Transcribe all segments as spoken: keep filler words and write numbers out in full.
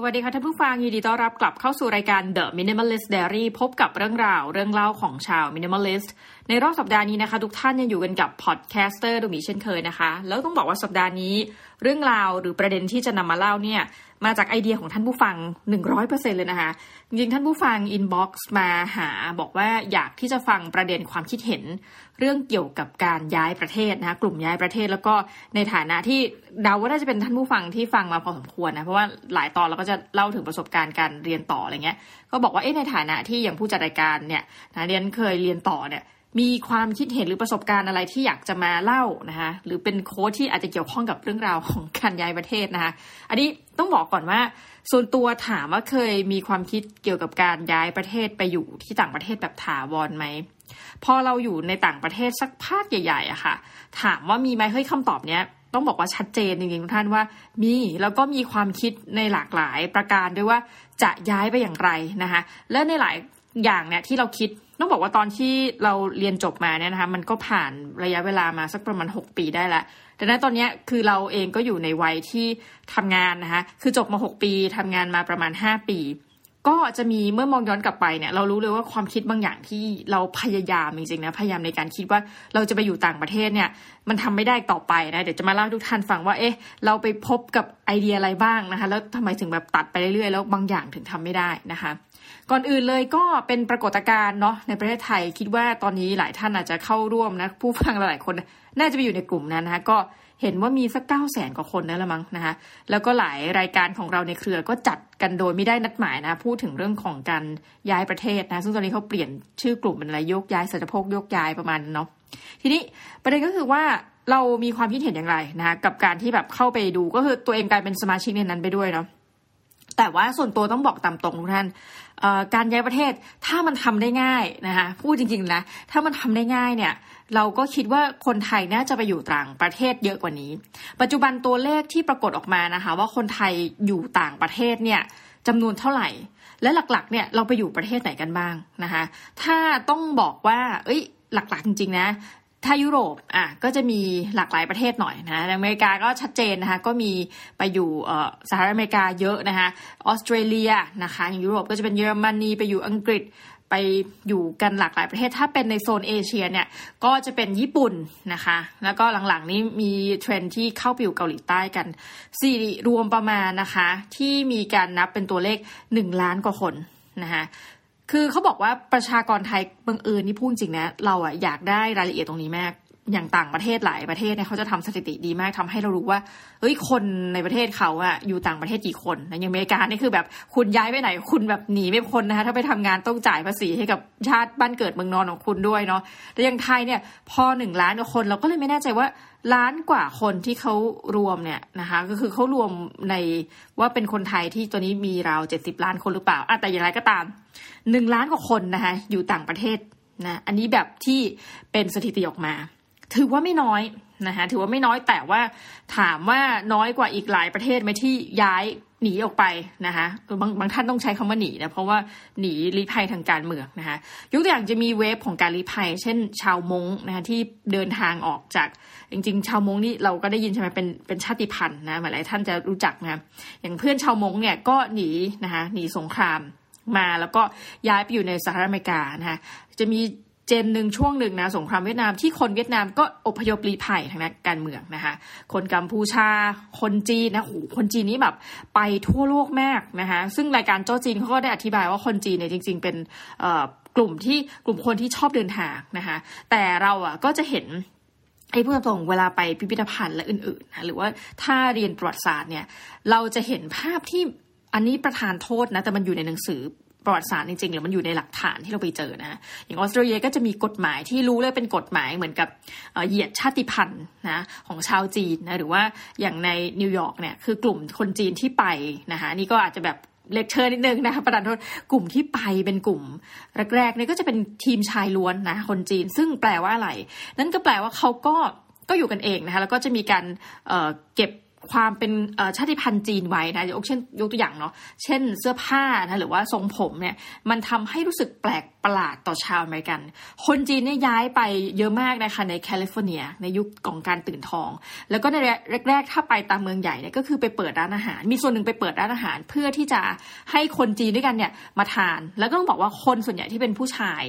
สวัสดีค่ะท่านผู้ฟังยินดีต้อนรับกลับเข้าสู่รายการ The Minimalist Diary พบกับเรื่องราวเรื่องเล่าของชาว Minimalist ในรอบสัปดาห์นี้นะคะทุกท่านยังอยู่กันกับพอดแคสเตอร์ดูมีเช่นเคยนะคะแล้วต้องบอกว่าสัปดาห์นี้เรื่องราวหรือประเด็นที่จะนำมาเล่าเนี่ยมาจากไอเดียของท่านผู้ฟัง หนึ่งร้อยเปอร์เซ็นต์ เลยนะคะจริงๆท่านผู้ฟังอินบ็อกซ์มาหาบอกว่าอยากที่จะฟังประเด็นความคิดเห็นเรื่องเกี่ยวกับการย้ายประเทศนะคะกลุ่มย้ายประเทศแล้วก็ในฐานะที่เดาว่าน่าจะเป็นท่านผู้ฟังที่ฟังมาพอสมควรนะเพราะว่าหลายตอนเราก็จะเล่าถึงประสบการณ์การเรียนต่ออะไรเงี้ยก็บอกว่าเอ๊ะในฐานะที่อย่างผู้จัดรายการเนี่ยนะเรียนเคยเรียนต่อเนี่ยมีความคิดเห็นหรือประสบการณ์อะไรที่อยากจะมาเล่านะคะหรือเป็นโค้ชที่อาจจะเกี่ยวข้องกับเรื่องราวของการย้ายประเทศนะคะอันนี้ต้องบอกก่อนว่าส่วนตัวถามว่าเคยมีความคิดเกี่ยวกับการย้ายประเทศไปอยู่ที่ต่างประเทศแบบถาวรไหมพอเราอยู่ในต่างประเทศสักพักใหญ่ๆอะค่ะถามว่ามีไหมเฮ้ยคำตอบเนี้ยต้องบอกว่าชัดเจนจริงๆทุกท่านว่ามีแล้วก็มีความคิดในหลากหลายประการด้วยว่าจะย้ายไปอย่างไรนะคะและในหลายอย่างเนี่ยที่เราคิดต้องบอกว่าตอนที่เราเรียนจบมาเนี่ยนะคะมันก็ผ่านระยะเวลามาสักประมาณหกปีได้แล้วแต่ณตอนนี้คือเราเองก็อยู่ในวัยที่ทำงานนะคะคือจบมาหกปีทำงานมาประมาณห้าปีก็จะมีเมื่อมองย้อนกลับไปเนี่ยเรารู้เลยว่าความคิดบางอย่างที่เราพยายามจริงๆนะพยายามในการคิดว่าเราจะไปอยู่ต่างประเทศเนี่ยมันทำไม่ได้ต่อไปนะเดี๋ยวจะมาเล่าทุกท่านฟังว่าเอ๊ะเราไปพบกับไอเดียอะไรบ้างนะคะแล้วทำไมถึงแบบตัดไปเรื่อยๆแล้วบางอย่างถึงทำไม่ได้นะคะก่อนอื่นเลยก็เป็นปรากฏการณ์เนาะในประเทศไทยคิดว่าตอนนี้หลายท่านอาจจะเข้าร่วมนะผู้ฟังหลายๆคนน่าจะไปอยู่ในกลุ่มนั้นนะคะก็เห็นว่ามีสักเก้าแสนกว่าคนนั่นละมั้งนะคะแล้วก็หลายรายการของเราในเครือก็จัดกันโดยไม่ได้นัดหมายนะพูดถึงเรื่องของการย้ายประเทศนะซึ่งตอนนี้เขาเปลี่ยนชื่อกลุ่มเป็นอะไรโยกย้ายสัตว์พกโยกย้ายประมาณนั้นเนาะทีนี้ประเด็นก็คือว่าเรามีความคิดเห็นอย่างไรนะคะกับการที่แบบเข้าไปดูก็คือตัวเองกลายเป็นสมาชิกในนั้นไปด้วยเนาะแต่ว่าส่วนตัวต้องบอกตามตรงทุกท่านการย้ายประเทศถ้ามันทำได้ง่ายนะคะพูดจริงๆนะถ้ามันทำได้ง่ายเนี่ยเราก็คิดว่าคนไทยน่าจะไปอยู่ต่างประเทศเยอะกว่านี้ปัจจุบันตัวเลขที่ปรากฏออกมานะคะว่าคนไทยอยู่ต่างประเทศเนี่ยจำนวนเท่าไหร่และหลักๆเนี่ยเราไปอยู่ประเทศไหนกันบ้างนะคะถ้าต้องบอกว่าเอ้ยหลักๆจริงๆนะถ้ายุโรปอ่ะก็จะมีหลากหลายประเทศหน่อยนะอเมริกาก็ชัดเจนนะคะก็มีไปอยู่เอ่อสหรัฐอเมริกาเยอะนะคะออสเตรเลียนะคะอย่างยุโรปก็จะเป็นเยอรมนีไปอยู่อังกฤษไปอยู่กันหลากหลายประเทศถ้าเป็นในโซนเอเชียเนี่ยก็จะเป็นญี่ปุ่นนะคะแล้วก็หลังๆนี้มีเทรนด์ที่เข้าไปอยู่เกาหลีใต้กันสี่รวมประมาณนะคะที่มีการนับเป็นตัวเลขหนึ่งล้านกว่าคนนะคะคือเขาบอกว่าประชากรไทยบังเอิญนี่พูดจริงนะเราอ่ะอยากได้รายละเอียดตรงนี้มากอย่างต่างประเทศหลายประเทศเนี่ยเขาจะทำสถิติดีมากทำให้เรารู้ว่าเอ้ยคนในประเทศเขาอ่ะอยู่ต่างประเทศกี่คนนะอย่างอเมริกานี่คือแบบคุณย้ายไปไหนคุณแบบหนีไม่พ้นนะคะถ้าไปทำงานต้องจ่ายภาษีให้กับชาติบ้านเกิดเมืองนอนของคุณด้วยเนาะแต่อย่างไทยเนี่ยพอหนึ่งล้านกว่าคนเราก็เลยไม่แน่ใจว่าล้านกว่าคนที่เขารวมเนี่ยนะคะก็คือเขารวมในว่าเป็นคนไทยที่ตัวนี้มีราวเจ็ดสิบล้านคนหรือเปล่าแต่อย่างไรก็ตามหนึ่งล้านกว่าคนนะคะอยู่ต่างประเทศนะอันนี้แบบที่เป็นสถิติออกมาถือว่าไม่น้อยนะคะถือว่าไม่น้อยแต่ว่าถามว่าน้อยกว่าอีกหลายประเทศไหมที่ย้ายหนีออกไปนะคะบางบางท่านต้องใช้คำว่าหนีนะเพราะว่าหนีลี้ภัยทางการเมืองนะคะยกตัวอย่างจะมีเวฟของการลี้ภัยเช่นชาวมงค์นะคะที่เดินทางออกจากจริงๆชาวมงค์นี่เราก็ได้ยินใช่ไหมเป็นเป็นชาติพันธุ์นะหลายท่านจะรู้จักนะอย่างเพื่อนชาวมงค์เนี่ยก็หนีนะคะหนีสงครามมาแล้วก็ย้ายไปอยู่ในสหรัฐอเมริกานะคะจะมีเจนหนึ่งช่วงหนึ่งนะสงครามเวียดนามที่คนเวียดนามก็อพยพลี้ภัยทางการเมืองนะคะคนกัมพูชาคนจีนนะโอ้คนจีนนี่แบบไปทั่วโลกมากนะคะซึ่งรายการโจ้จีนเขาก็ได้อธิบายว่าคนจีนเนี่ยจริงๆเป็นกลุ่มที่กลุ่มคนที่ชอบเดินทางนะคะแต่เราอ่ะก็จะเห็นไอ้พวกตรงเวลาไปพิพิธภัณฑ์และอื่นๆนะหรือว่าถ้าเรียนประวัติศาสตร์เนี่ยเราจะเห็นภาพที่อันนี้ประทานโทษนะแต่มันอยู่ในหนังสือประวัติศาสตร์จริงๆหรือมันอยู่ในหลักฐานที่เราไปเจอนะอย่างออสเตรเลียก็จะมีกฎหมายที่รู้เลยเป็นกฎหมายเหมือนกับเหยียดชาติพันธุ์นะของชาวจีนนะหรือว่าอย่างในนิวยอร์กเนี่ยคือกลุ่มคนจีนที่ไปนะคะนี่ก็อาจจะแบบเลคเชอร์นิดนึงนะคะประธานโทษกลุ่มที่ไปเป็นกลุ่มแรกๆเนี่ยก็จะเป็นทีมชายล้วนนะคนจีนซึ่งแปลว่าอะไรนั่นก็แปลว่าเขาก็ก็อยู่กันเองนะคะแล้วก็จะมีการ เอ่อ เก็บ ความเป็นชาติพันธุ์จีนไว้นะยกเช่นยกตัวอย่างเนาะเช่นเสื้อผ้านะหรือว่าทรงผมเนี่ยมันทำให้รู้สึกแปลกประหลาดต่อชาวอเมริกันคนจีนเนี่ยย้ายไปเยอะมากนะคะในแคลิฟอร์เนียในยุคของการตื่นทองแล้วก็ในแรกๆถ้าไปตามเมืองใหญ่เนี่ยก็คือไปเปิดร้านอาหารมีส่วนหนึ่งไปเปิดร้านอาหารเพื่อที่จะให้คนจีนด้วยกันเนี่ยมาทานแล้วก็ต้องบอกว่าคนส่วนใหญ่ที่เป็นผู้ชาย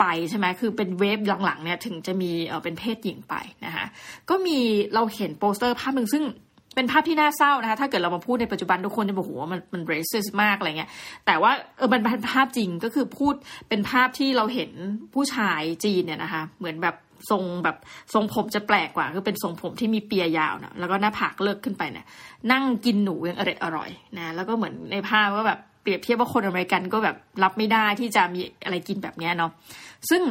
ไปใช่ไหมคือเป็นเวฟหลังๆเนี่ยถึงจะมีเอ่อเป็นเพศหญิงไปนะคะก็มีเราเห็นโปสเตอร์ภาพนึงซึ่งเป็นภาพที่น่าเศร้านะคะถ้าเกิดเรามาพูดในปัจจุบันทุกคนจะบอกโหมันมันเรสซิสมากอะไรเงี้ยแต่ว่าเออมันเป็นภาพจริงก็คือพูดเป็นภาพที่เราเห็นผู้ชายจีนเนี่ยนะคะเหมือนแบบทรงแบบทรงผมจะแปลกกว่าคือเป็นทรงผมที่มีเปียยาวนะแล้วก็หน้าผากเลิกขึ้นไปเนี่ยนั่งกินหนูอย่างอร่อยๆนะแล้วก็เหมือนในภาพก็แบบเปรียบเทียบว่าคนอเมริกันก็แบบรับไม่ได้ที่จะมีอะไรกินแบบนี้เนาะซึ่ง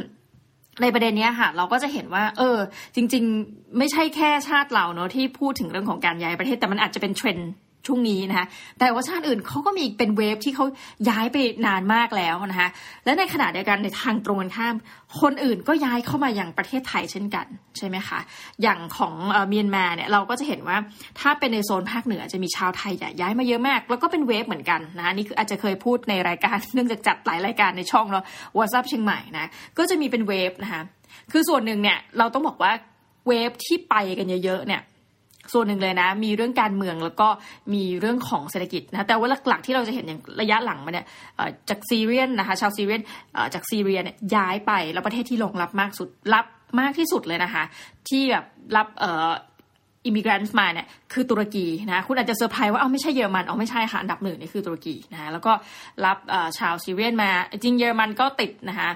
ในประเด็นนี้ค่ะเราก็จะเห็นว่าเออจริงๆไม่ใช่แค่ชาติเราเนาะที่พูดถึงเรื่องของการย้ายประเทศแต่มันอาจจะเป็นเทรนด์ช่วงนี้นะคะแต่ว่าชาติอื่นเขาก็มีเป็นเวฟที่เขาย้ายไปนานมากแล้วนะคะและในขณะเดียวกันในทางตรงกันข้ามคนอื่นก็ย้ายเข้ามาอย่างประเทศไทยเช่นกันใช่ไหมคะอย่างของเมียนมาเนี่ยเราก็จะเห็นว่าถ้าเป็นในโซนภาคเหนือจะมีชาวไทยย้ายมาเยอะมากแล้วก็เป็นเวฟเหมือนกันนะนี่อาจจะเคยพูดในรายการเนื่องจากจัดหลายรายการในช่องเรา WhatsApp เชียงใหม่นะก็จะมีเป็นเวฟนะคะคือส่วนหนึ่งเนี่ยเราต้องบอกว่าเวฟที่ไปกันเยอะๆเนี่ยส่วนหนึ่งเลยนะมีเรื่องการเมืองแล้วก็มีเรื่องของเศรษฐกิจนะแต่ว่าหลักๆที่เราจะเห็นอย่างระยะหลังมาเนี่ยจากซีเรียนนะคะชาวซีเรียนจากซีเรียเนี่ยย้ายไปแล้วประเทศที่รองรับมากสุดรับมากที่สุดเลยนะคะที่แบบรับเอ่ออิมิเกรนต์มาเนี่ยคือตุรกีนะคุณอาจจะเซอร์ไพรส์ว่าเอ้าไม่ใช่เยอรมันอ๋อไม่ใช่ค่ะอันดับหนึ่งนี่คือตุรกีนะแล้วก็รับชาวซีเรียนมาจริงเยอรมันก็ติดนะคะ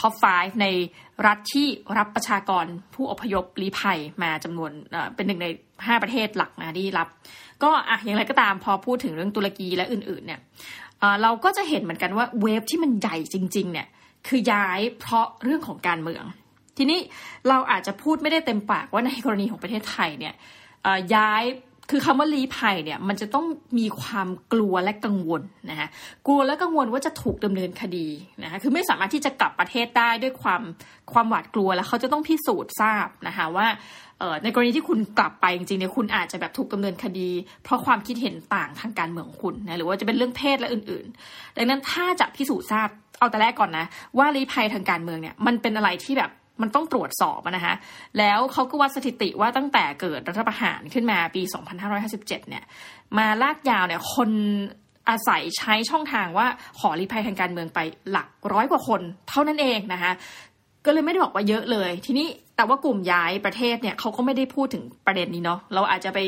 ท็อปไฟว์ในรัฐที่รับประชากรผู้อพยพลี้ภัยมาจำนวนเป็นหนึ่งในห้าประเทศหลักนะที่รับก็อ่ะอย่างไรก็ตามพอพูดถึงเรื่องตุรกีและอื่นๆเนี่ยเราก็จะเห็นเหมือนกันว่าเวฟที่มันใหญ่จริงๆเนี่ยคือย้ายเพราะเรื่องของการเมืองทีนี้เราอาจจะพูดไม่ได้เต็มปากว่าในกรณีของประเทศไทยเนี่ยย้ายคือคำว่าลี้ภัยเนี่ยมันจะต้องมีความกลัวและกังวลนะคะกลัวและกังวลว่าจะถูกดำเนินคดีนะคะคือไม่สามารถที่จะกลับประเทศได้ด้วยความความหวาดกลัวแล้วเขาจะต้องพิสูจน์ทราบนะคะว่าในกรณีที่คุณกลับไปจริงๆเนี่ยคุณอาจจะแบบถูกดำเนินคดีเพราะความคิดเห็นต่างทางการเมืองคุณนะหรือว่าจะเป็นเรื่องเพศและอื่นๆดังนั้นถ้าจะพิสูจน์ทราบเอาแต่แรกก่อนนะว่าลี้ภัยทางการเมืองเนี่ยมันเป็นอะไรที่แบบมันต้องตรวจสอบนะคะแล้วเขาก็วัดสถิติว่าตั้งแต่เกิดรัฐประหารขึ้นมาปีสองพันห้าร้อยห้าสิบเจ็ดเนี่ยมาลากยาวเนี่ยคนอาศัยใช้ช่องทางว่าขอลี้ภัยทางการเมืองไปหลักร้อยกว่าคนเท่านั้นเองนะคะก็เลยไม่ได้บอกว่าเยอะเลยทีนี้แต่ว่ากลุ่มย้ายประเทศเนี่ยเขาก็ไม่ได้พูดถึงประเด็นนี้เนาะเราอาจจะไป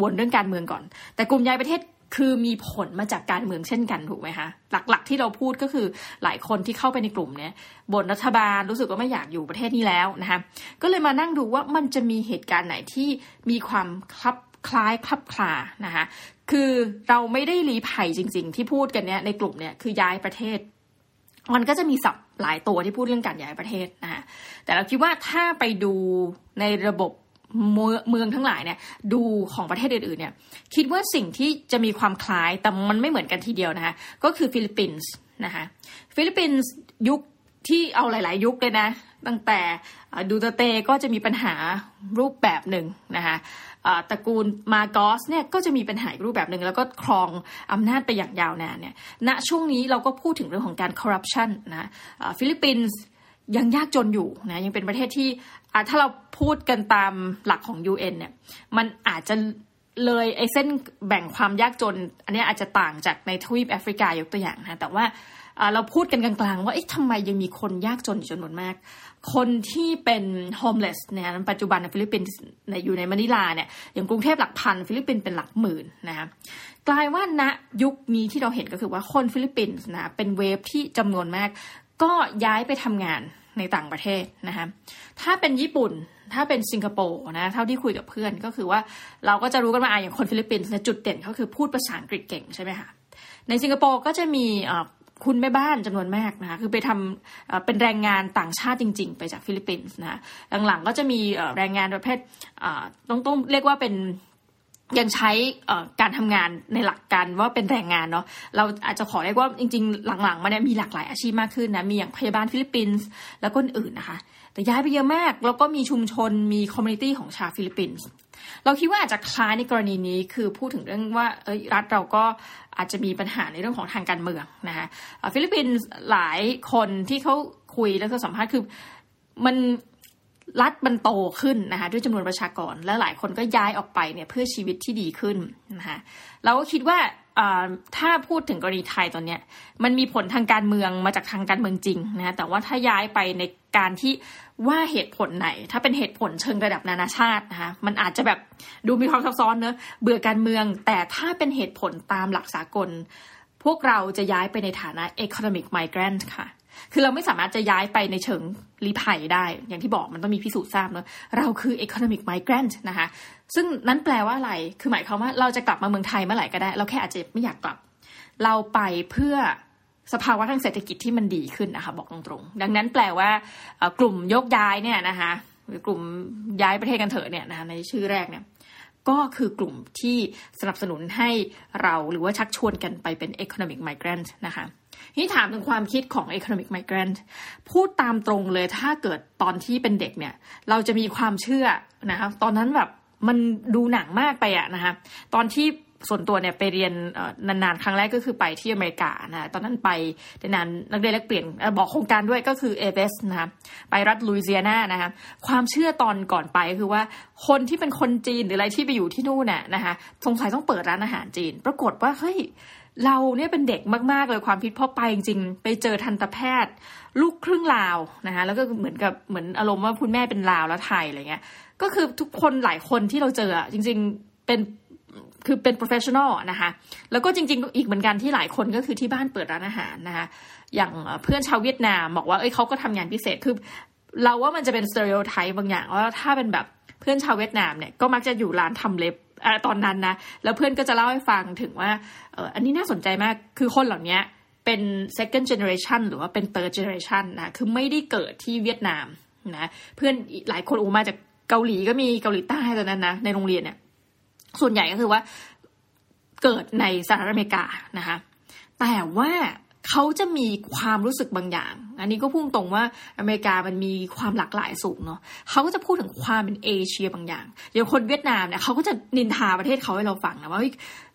วนเรื่องการเมืองก่อนแต่กลุ่มย้ายประเทศคือมีผลมาจากการเมืองเช่นกันถูกไหมคะหลักๆที่เราพูดก็คือหลายคนที่เข้าไปในกลุ่มเนี่ยบ่นรัฐบาลรู้สึกว่าไม่อยากอยู่ประเทศนี้แล้วนะคะก็เลยมานั่งดูว่ามันจะมีเหตุการณ์ไหนที่มีความคลับคล้ายคลับคลานะคะคือเราไม่ได้ลี้ภัยจริงๆที่พูดกันเนี่ยในกลุ่มเนี่ยคือย้ายประเทศมันก็จะมีศัพท์หลายตัวที่พูดเรื่องการย้ายประเทศนะคะแต่เราคิดว่าถ้าไปดูในระบบเมืองทั้งหลายเนี่ยดูของประเทศอื่นๆเนี่ยคิดว่าสิ่งที่จะมีความคล้ายแต่มันไม่เหมือนกันทีเดียวนะคะก็คือฟิลิปปินส์นะคะฟิลิปปินส์ยุคที่เอาหลายๆยุคเลยนะตั้งแต่ดูเตเตก็จะมีปัญหารูปแบบหนึ่งนะคะตระกูลมาร์กอสเนี่ยก็จะมีปัญหารูปแบบหนึ่งแล้วก็ครองอำนาจไปอย่างยาวนานเนี่ยณช่วงนี้เราก็พูดถึงเรื่องของการคอร์รัปชันนะฟิลิปปินส์ยังยากจนอยู่นะยังเป็นประเทศที่ถ้าเราพูดกันตามหลักของ ยู เอ็น เนี่ยมันอาจจะเลยไอ้เส้นแบ่งความยากจนอันนี้อาจจะต่างจากในทวีปแอฟริกายกตัวอย่างนะแต่ว่าเราพูดกันกลางๆว่าเอ๊ะทำไมยังมีคนยากจนอยู่จำนวนมากคนที่เป็นโฮมเลสเนี่ยปัจจุบันในฟิลิปปินส์อยู่ในมะนิลาเนี่ยอย่างกรุงเทพหลักพันฟิลิปปินส์เป็นหลักหมื่นนะกลายว่าณยุคนี้ที่เราเห็นก็คือว่าคนฟิลิปปินส์นะเป็นเวฟที่จำนวนมากก็ย้ายไปทำงานในต่างประเทศนะคะถ้าเป็นญี่ปุ่นถ้าเป็นสิงคโปร์นะเท่าที่คุยกับเพื่อนก็คือว่าเราก็จะรู้กันมาอย่างคนฟิลิปปินส์จุดเด่นเขาคือพูดภาษาอังกฤษเก่งใช่ไหมคะในสิงคโปร์ก็จะมีคุณแม่บ้านจำนวนมากนะคะคือไปทำเป็นแรงงานต่างชาติจริงๆไปจากฟิลิปปินส์นะหลังๆก็จะมีแรงงานประเภทต้องต้องเรียกว่าเป็น ยังใช้การทำงานในหลักการว่าเป็นแรงงานเนาะเราอาจจะขอเรียกว่าจริงๆหลังๆมาเนี่ยมีหลากหลายอาชีพมากขึ้นนะมีอย่างพยาบาลฟิลิปปินส์แล้วก็อื่นนะคะแต่ย้ายไปเยอะมากแล้วก็มีชุมชนมีคอมมูนิตี้ของชาวฟิลิปปินส์เราคิดว่าอาจจะคล้ายในกรณีนี้คือพูดถึงเรื่องว่าเอ้ยรัฐเราก็อาจจะมีปัญหาในเรื่องของทางการเมืองนะคะฟิลิปปินส์หลายคนที่เขาคุยแล้วก็สัมภาษณ์คือมันรัฐมันโตขึ้นนะคะด้วยจำนวนประชากรและหลายคนก็ย้ายออกไปเนี่ยเพื่อชีวิตที่ดีขึ้นนะคะเราก็คิดว่าถ้าพูดถึงกรณีไทยตอนนี้มันมีผลทางการเมืองมาจากทางการเมืองจริงนะแต่ว่าถ้าย้ายไปในการที่ว่าเหตุผลไหนถ้าเป็นเหตุผลเชิงระดับนานาชาตินะคะมันอาจจะแบบดูมีความซับซ้อนเนอะเบื่อการเมืองแต่ถ้าเป็นเหตุผลตามหลักสากลพวกเราจะย้ายไปในฐานะ economic migrant ค่ะคือเราไม่สามารถจะย้ายไปในเชิงลี้ภัยได้อย่างที่บอกมันต้องมีพิสูจน์ทราบเนอะเราคือ economic migrant นะคะซึ่งนั้นแปลว่าอะไรคือหมายความว่าเราจะกลับมาเมืองไทยเมื่อไหร่ก็ได้เราแค่อาจจะไม่อยากกลับเราไปเพื่อสภาวะทางเศรษฐกิจที่มันดีขึ้นนะคะบอกตรงๆดังนั้นแปลว่ากลุ่มยกย้ายเนี่ยนะคะหรือกลุ่มย้ายประเทศกันเถอะเนี่ยนะคะในชื่อแรกเนี่ยก็คือกลุ่มที่สนับสนุนให้เราหรือว่าชักชวนกันไปเป็น economic migrant นะคะนี่ถามถึงความคิดของ economic migrant พูดตามตรงเลยถ้าเกิดตอนที่เป็นเด็กเนี่ยเราจะมีความเชื่อนะคะตอนนั้นแบบมันดูหนังมากไปอะนะคะตอนที่ส่วนตัวเนี่ยไปเรียนนานๆครั้งแรกก็คือไปที่อเมริกานะตอนนั้นไปในนานนักเรียนแลกเปลี่ยนบอกโครงการด้วยก็คือเอเวสนะคะไปรัฐลุยเซียนานะคะความเชื่อตอนก่อนไปก็คือว่าคนที่เป็นคนจีนหรืออะไรที่ไปอยู่ที่นู่นน่ะนะคะสงสัยต้องเปิดร้านอาหารจีนปรากฏว่าเฮ้ยเราเนี่ยเป็นเด็กมากๆเลยความคิดพ่อไปจริงๆไปเจอทันตแพทย์ลูกครึ่งลาวนะคะแล้วก็เหมือนกับเหมือนอารมณ์ว่าคุณแม่เป็นลาวแล้วไทยอะไรเงี้ยก็คือทุกคนหลายคนที่เราเจอจริงๆเป็นคือเป็น professional นะคะแล้วก็จริงๆอีกเหมือนกันที่หลายคนก็คือที่บ้านเปิดร้านอาหารนะคะอย่างเพื่อนชาวเวียดนามบอกว่าเอ้ยเขาก็ทำงานพิเศษคือเราว่ามันจะเป็น stereotype บางอย่างว่าถ้าเป็นแบบเพื่อนชาวเวียดนามเนี่ยก็มักจะอยู่ร้านทำเล็บตอนนั้นนะแล้วเพื่อนก็จะเล่าให้ฟังถึงว่าเอออันนี้น่าสนใจมากคือคนเหล่านี้เป็น second generation หรือว่าเป็น third generation นะคือไม่ได้เกิดที่เวียดนามนะเพื่อนหลายคนอูมาจากเกาหลีก็มีเกาหลีใต้ตอนนั้นนะในโรงเรียนเนี่ยส่วนใหญ่ก็คือว่าเกิดในสหรัฐอเมริกานะคะแต่ว่าเขาจะมีความรู้สึกบางอย่างอันนี้ก็พุ่งตรงว่าอเมริกามันมีความหลากหลายสูงเนาะเขาก็จะพูดถึงความเป็นเอเชียบางอย่างอย่างคนเวียดนามเนี่ยเขาก็จะนินทาประเทศเขาให้เราฟังนะว่า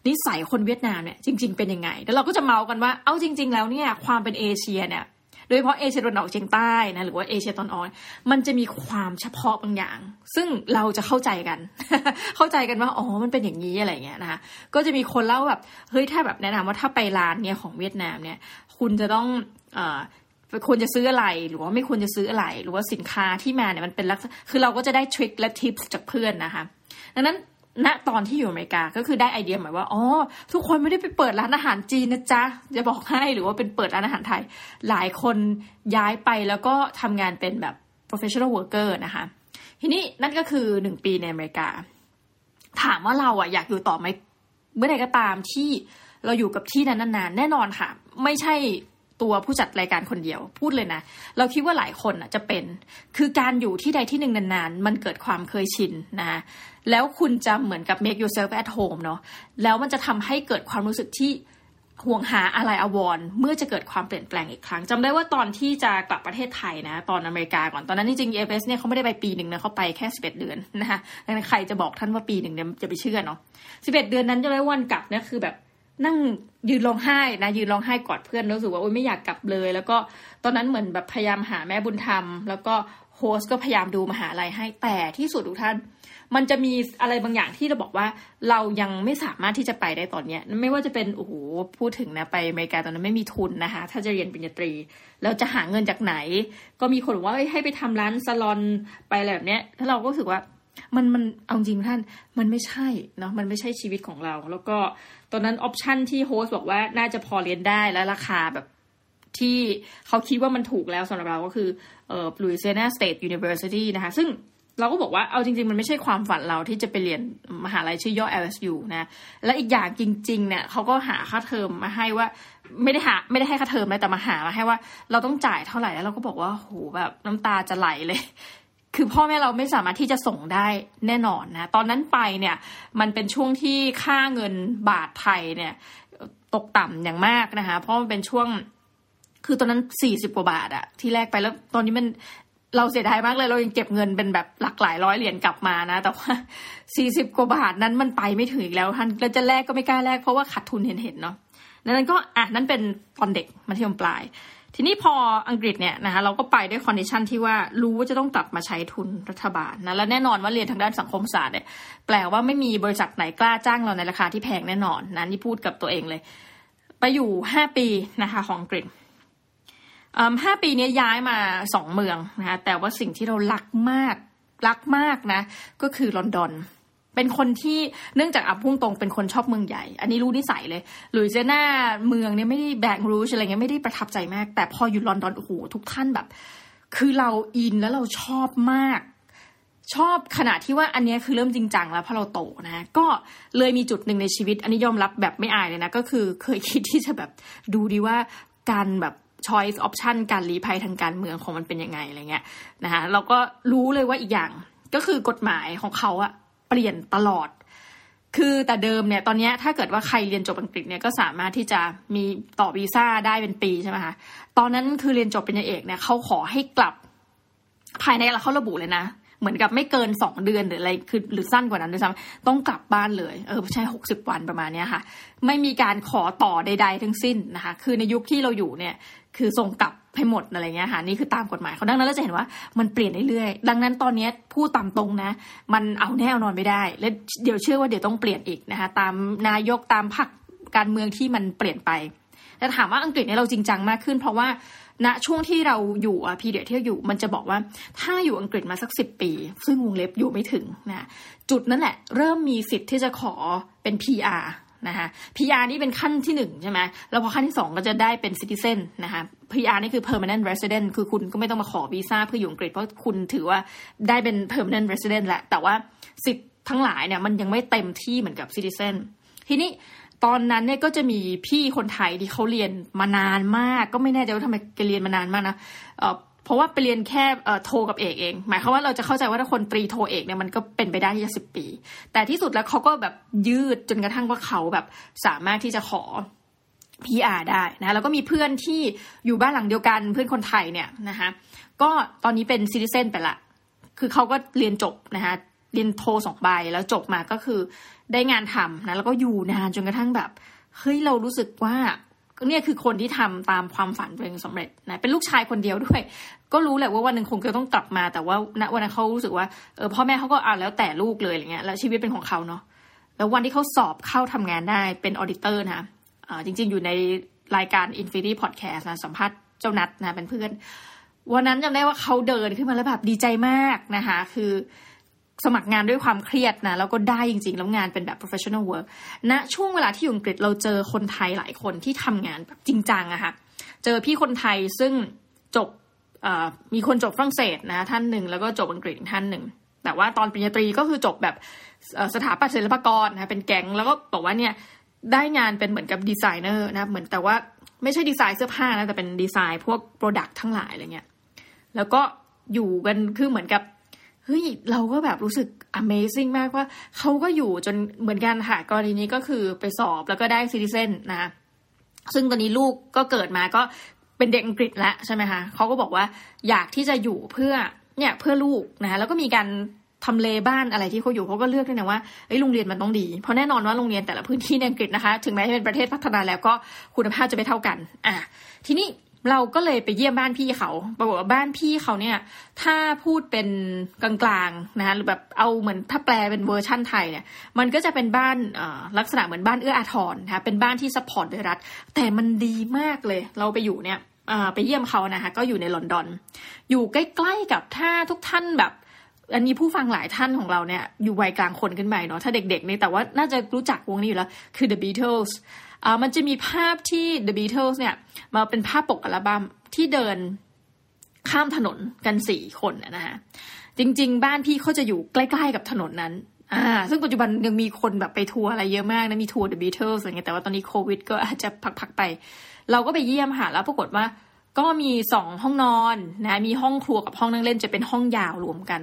นิสัยคนเวียดนามเนี่ยจริงๆเป็นยังไงแล้วเราก็จะเมากันว่าเอ้าจริงๆแล้วเนี่ยความเป็นเอเชียเนี่ยโดยเฉพาะเอเชียตะวันออกเฉียงใต้นะหรือว่าเอเชียตะวันออกมันจะมีความเฉพาะบางอย่างซึ่งเราจะเข้าใจกัน เข้าใจกันว่าอ๋อมันเป็นอย่างนี้อะไรเงี้ยนะคะก็จะมีคนเล่าแบบเฮ้ยถ้าแบบแนะนำว่าถ้าไปร้านเนี่ยของเวียดนามเนี่ยคุณจะต้องเอ่อควรจะซื้ออะไรหรือว่าไม่ควรจะซื้ออะไรหรือว่าสินค้าที่มาเนี่ยมันเป็นลักษณะคือเราก็จะได้ทริคและทิปส์จากเพื่อนนะคะดังนั้นณนะตอนที่อยู่อเมริกาก็คือได้ไอเดียหมายว่าอ๋อทุกคนไม่ได้ไปเปิดร้านอาหารจีนนะจ๊ะจะบอกให้หรือว่าเป็นเปิดร้านอาหารไทยหลายคนย้ายไปแล้วก็ทำงานเป็นแบบ professional worker นะคะทีนี้นั่นก็คือหนึ่งปีในอเมริกาถามว่าเราอ่ะอยากอยู่ต่อไหมเมื่อใดก็ตามที่เราอยู่กับที่นั้นนานๆแน่นอนค่ะไม่ใช่ตัวผู้จัดรายการคนเดียวพูดเลยนะเราคิดว่าหลายคนอ่ะจะเป็นคือการอยู่ที่ใดที่หนึ่งนานๆมันเกิดความเคยชินนะแล้วคุณจะเหมือนกับ make yourself at home เนาะแล้วมันจะทำให้เกิดความรู้สึกที่ห่วงหาอะไรอวรเมื่อจะเกิดความเปลี่ยนแปลงอีกครั้งจำได้ว่าตอนที่จะกลับประเทศไทยนะตอนอเมริกาก่อนตอนนั้นจริงๆ เอ เอฟ เอส เนี่ยเขาไม่ได้ไปปีหนึ่งนะเขาไปแค่สิบเอ็ดเดือนนะคะดังนั้นใครจะบอกท่านว่าปีหนึ่งเนี่ยจะไปเชื่อเนาะสิบเอ็ดเดือนนั้นจะได้วันกลับเนี่ยคือแบบนั่งยืนร้องไห้นะยืนร้องไห้กอดเพื่อนรู้สึกว่าโอ๊ยไม่อยากกลับเลยแล้วก็ตอนนั้นเหมือนแบบพยายามหาแม่บุญธรรมแล้วก็โฮสก็พยายามดูมหาลัยให้แต่ที่สุดทุกท่านมันจะมีอะไรบางอย่างที่เราบอกว่าเรายังไม่สามารถที่จะไปได้ตอนนี้ไม่ว่าจะเป็นโอ้โหพูดถึงนะไปอเมริกาตอนนั้นไม่มีทุนนะคะถ้าจะเรียนปริญญาตรีแล้วจะหาเงินจากไหนก็มีคนบอกว่าให้ไปทำร้านซาลอนไปอะไรแบบเนี้ยถ้าเราก็รู้สึกว่ามันมันเอาจริงท่านมันไม่ใช่เนาะมันไม่ใช่ชีวิตของเราแล้วก็ตอนนั้นออปชั่นที่โฮสบอกว่าน่าจะพอเรียนได้และราคาแบบที่เขาคิดว่ามันถูกแล้วสำหรับเราก็คือเอ่อ Louisiana State University นะคะซึ่งเราก็บอกว่าเอาจริงๆมันไม่ใช่ความฝันเราที่จะไปเรียนมหาลัยชื่อย่อ แอล เอส ยู นะและอีกอย่างจริงๆเนี่ยเขาก็หาค่าเทอมมาให้ว่าไม่ได้หาไม่ได้ให้ค่าเทอมนะแต่มาหามาให้ว่าเราต้องจ่ายเท่าไหร่แล้วเราก็บอกว่าโหแบบน้ำตาจะไหลเลย คือพ่อแม่เราไม่สามารถที่จะส่งได้แน่นอนนะตอนนั้นไปเนี่ยมันเป็นช่วงที่ค่าเงินบาทไทยเนี่ยตกต่ำอย่างมากนะคะเพราะมันเป็นช่วงคือตอนนั้นสี่สิบกว่าบาทอะที่แรกไปแล้วตอนนี้มันเราเสียดายมากเลยเรายังเก็บเงินเป็นแบบหลักหลายร้อยเหรียญกลับมานะแต่ว่าสี่สิบกว่าบาทนั้นมันไปไม่ถึงอีกแล้วท่านเราจะแลกก็ไม่กล้าแลกเพราะว่าขาดทุนเห็นๆเนาะนั้นก็อ่ะนั่นเป็นตอนเด็กมัธยมปลายทีนี้พออังกฤษเนี่ยนะคะเราก็ไปด้วยคอนดิชันที่ว่ารู้ว่าจะต้องกลับมาใช้ทุนรัฐบาลนะและแน่นอนว่าเรียนทางด้านสังคมศาสตร์เนี่ยแปลว่าไม่มีบริษัทไหนกล้าจ้างเราในราคาที่แพงแน่นอนนะนี่พูดกับตัวเองเลยไปอยู่ห้าปีนะคะของอังกฤษห้าปีนี้ย้ายมาสองเมืองนะคะแต่ว่าสิ่งที่เรารักมากรักมากนะก็คือลอนดอนเป็นคนที่เนื่องจากอับพุ่งตรงเป็นคนชอบเมืองใหญ่อันนี้รู้นิสัยเลยลุยเซียนาเมืองเนี่ยไม่ได้แบงรูชอะไรเงี้ยไม่ได้ประทับใจมากแต่พออยู่ลอนดอนโอ้โหทุกท่านแบบคือเราอินแล้วเราชอบมากชอบขนาดที่ว่าอันนี้คือเริ่มจริงจังแล้วพอเราโตนะก็เลยมีจุดหนึ่งในชีวิตอันนี้ยอมรับแบบไม่อายเลยนะก็คือเคยคิดที่จะแบบดูดีว่าการแบบchoice option การลี้ภัยทางการเมืองของมันเป็นยังไงอะไรเงี้ยนะคะเราก็รู้เลยว่าอีกอย่างก็คือกฎหมายของเขาอะเปลี่ยนตลอดคือแต่เดิมเนี่ยตอนนี้ถ้าเกิดว่าใครเรียนจบอังกฤษเนี่ยก็สามารถที่จะมีต่อวีซ่าได้เป็นปีใช่ไหมคะตอนนั้นคือเรียนจบปริญญาเอกเนี่ยเขาขอให้กลับภายในหลักเขาระบุเลยนะเหมือนกับไม่เกินสองเดือนหรืออะไรคือหรือสั้นกว่านั้นด้วยซ้ำต้องกลับบ้านเลยเออใช่หกสิบวันประมาณนี้ค่ะไม่มีการขอต่อใดๆทั้งสิ้นนะคะคือในยุคที่เราอยู่เนี่ยคือส่งกลับให้หมดอะไรเงี้ยค่ะนี่คือตามกฎหมายเขาดังนั้นเราจะเห็นว่ามันเปลี่ยนเรื่อยๆดังนั้นตอนนี้พูดตามตรงนะมันเอาแน่เอานอนไม่ได้และเดี๋ยวเชื่อว่าเดี๋ยวต้องเปลี่ยนอีกนะคะตามนายกตามพรรคการเมืองที่มันเปลี่ยนไปแต่ถามว่าอังกฤษเนี่ยเราจริงจังมากขึ้นเพราะว่าณนะช่วงที่เราอยู่อ่ะพีเดียที่เราอยู่มันจะบอกว่าถ้าอยู่อังกฤษมาสักสิบปีซึ่งวงเล็บอยู่ไม่ถึงนะจุดนั้นแหละเริ่มมีสิทธิ์ที่จะขอเป็น พี อาร์ นะคะ พี อาร์ นี่เป็นขั้นที่หนึ่งใช่มั้ยแล้วพอขั้นที่สองก็จะได้เป็น Citizen นะคะ พี อาร์ นี่คือ Permanent Resident คือคุณก็ไม่ต้องมาขอวีซ่าเพื่ออยู่อังกฤษเพราะคุณถือว่าได้เป็น Permanent Resident แล้วแต่ว่าสิทธิ์ทั้งหลายเนี่ยมันยังไม่เต็มที่เหมือนกับ Citizen ทีนี้ตอนนั้นเนี่ยก็จะมีพี่คนไทยที่เขาเรียนมานานมากก็ไม่แน่ใจว่าทำไมแกเรียนมานานมากนะเอ่อเพราะว่าไปเรียนแค่เอ่อโทกับเอกเองหมายความว่าเราจะเข้าใจว่าถ้าคนตรีโทเอกเนี่ยมันก็เป็นไปได้ที่จะสิบปีแต่ที่สุดแล้วเขาก็แบบยืดจนกระทั่งว่าเขาแบบสามารถที่จะขอ พี อาร์ ได้นะแล้วก็มีเพื่อนที่อยู่บ้านหลังเดียวกันเพื่อนคนไทยเนี่ยนะคะก็ตอนนี้เป็นซิติเซ่นไปละคือเขาก็เรียนจบนะคะเรียนโทสองใบแล้วจบมาก็คือได้งานทำนะแล้วก็อยู่นานจนกระทั่งแบบเฮ้ยเรารู้สึกว่าเนี่ยคือคนที่ทำตามความฝันตัวเองสำเร็จนะเป็นลูกชายคนเดียวด้วยก็รู้แหละว่าวันหนึ่งคงจะต้องกลับมาแต่ว่าณวันนั้นเขารู้สึกว่าเออพ่อแม่เขาก็เอาแล้วแต่ลูกเลยอะไรเงี้ยแล้วชีวิตเป็นของเขาเนาะแล้ววันที่เขาสอบเข้าทำงานได้เป็นออดิเตอร์นะอ่าจริงๆอยู่ในรายการ Infinity Podcast นะสัมภาษณ์เจ้านัทนะเป็นเพื่อนวันนั้นจำได้ว่าเขาเดินขึ้นมาแล้วแบบดีใจมากนะคะคือสมัครงานด้วยความเครียดนะแล้วก็ได้จริงๆแล้วงานเป็นแบบ professional work ณนะช่วงเวลาที่อยู่อังกฤษเราเจอคนไทยหลายคนที่ทำงานแบบจริงจังอะค่ะเจอพี่คนไทยซึ่งจบมีคนจบฝรั่งเศสนะท่านหนึ่งแล้วก็จบอังกฤษท่านหนึ่งแต่ว่าตอนปริญญาตรีก็คือจบแบบสถาปัตยศิลปกรนะเป็นแก๊งแล้วก็บอกว่าเนี่ยได้งานเป็นเหมือนกับดีไซเนอร์นะเหมือนแต่ว่าไม่ใช่ดีไซน์เสื้อผ้านะแต่เป็นดีไซน์พวก product ทั้งหลายอะไรเงี้ยแล้วก็อยู่กันคือเหมือนกับเฮ้ยเราก็แบบรู้สึก amazing มากว่าเขาก็อยู่จนเหมือนกันค่ะกรณีนี้ก็คือไปสอบแล้วก็ได้ citizen นะซึ่งตอนนี้ลูกก็เกิดมาก็เป็นเด็กอังกฤษแล้วใช่ไหมคะเขาก็บอกว่าอยากที่จะอยู่เพื่อเนี่ยเพื่อลูกนะแล้วก็มีการทำเลบ้านอะไรที่เขาอยู่เขาก็เลือกด้วยนะว่าไอ้โรงเรียนมันต้องดีเพราะแน่นอนว่าโรงเรียนแต่ละพื้นที่ในอังกฤษนะคะถึงแม้จะเป็นประเทศพัฒนาแล้วก็คุณภาพจะไม่เท่ากันอ่ะทีนี้เราก็เลยไปเยี่ยมบ้านพี่เขาปรากฏว่าบ้านพี่เขาเนี่ยถ้าพูดเป็นกลางๆนะคะหรือแบบเอาเหมือนถ้าแปลเป็นเวอร์ชั่นไทยเนี่ยมันก็จะเป็นบ้านลักษณะเหมือนบ้านเอื้ออาทรนะคะเป็นบ้านที่ซัพพอร์ตโดยรัฐแต่มันดีมากเลยเราไปอยู่เนี่ยไปเยี่ยมเขานะคะก็อยู่ในลอนดอนอยู่ใกล้ๆกับถ้าทุกท่านแบบอันนี้ผู้ฟังหลายท่านของเราเนี่ยอยู่วัยกลางคนขึ้นไปเนาะถ้าเด็กๆนี่แต่ว่าน่าจะรู้จักวงนี้อยู่แล้วคือ The Beatlesอ่ามันจะมีภาพที่ The Beatles เนี่ยมาเป็นภาพปกอัลบั้มที่เดินข้ามถนนกันสี่คนนะฮะจริงๆบ้านพี่เขาจะอยู่ใกล้ๆกับถนนนั้นอ่าซึ่งปัจจุบันยังมีคนแบบไปทัวร์อะไรเยอะมากนะมีทัวร์ The Beatles อะไรเงี้ยแต่ว่าตอนนี้โควิดก็อาจจะพักๆไปเราก็ไปเยี่ยมหาแล้วปรากฏว่า ก็มีสองห้องนอนนะมีห้องครัวกับห้องนั่งเล่นจะเป็นห้องยาวรวมกัน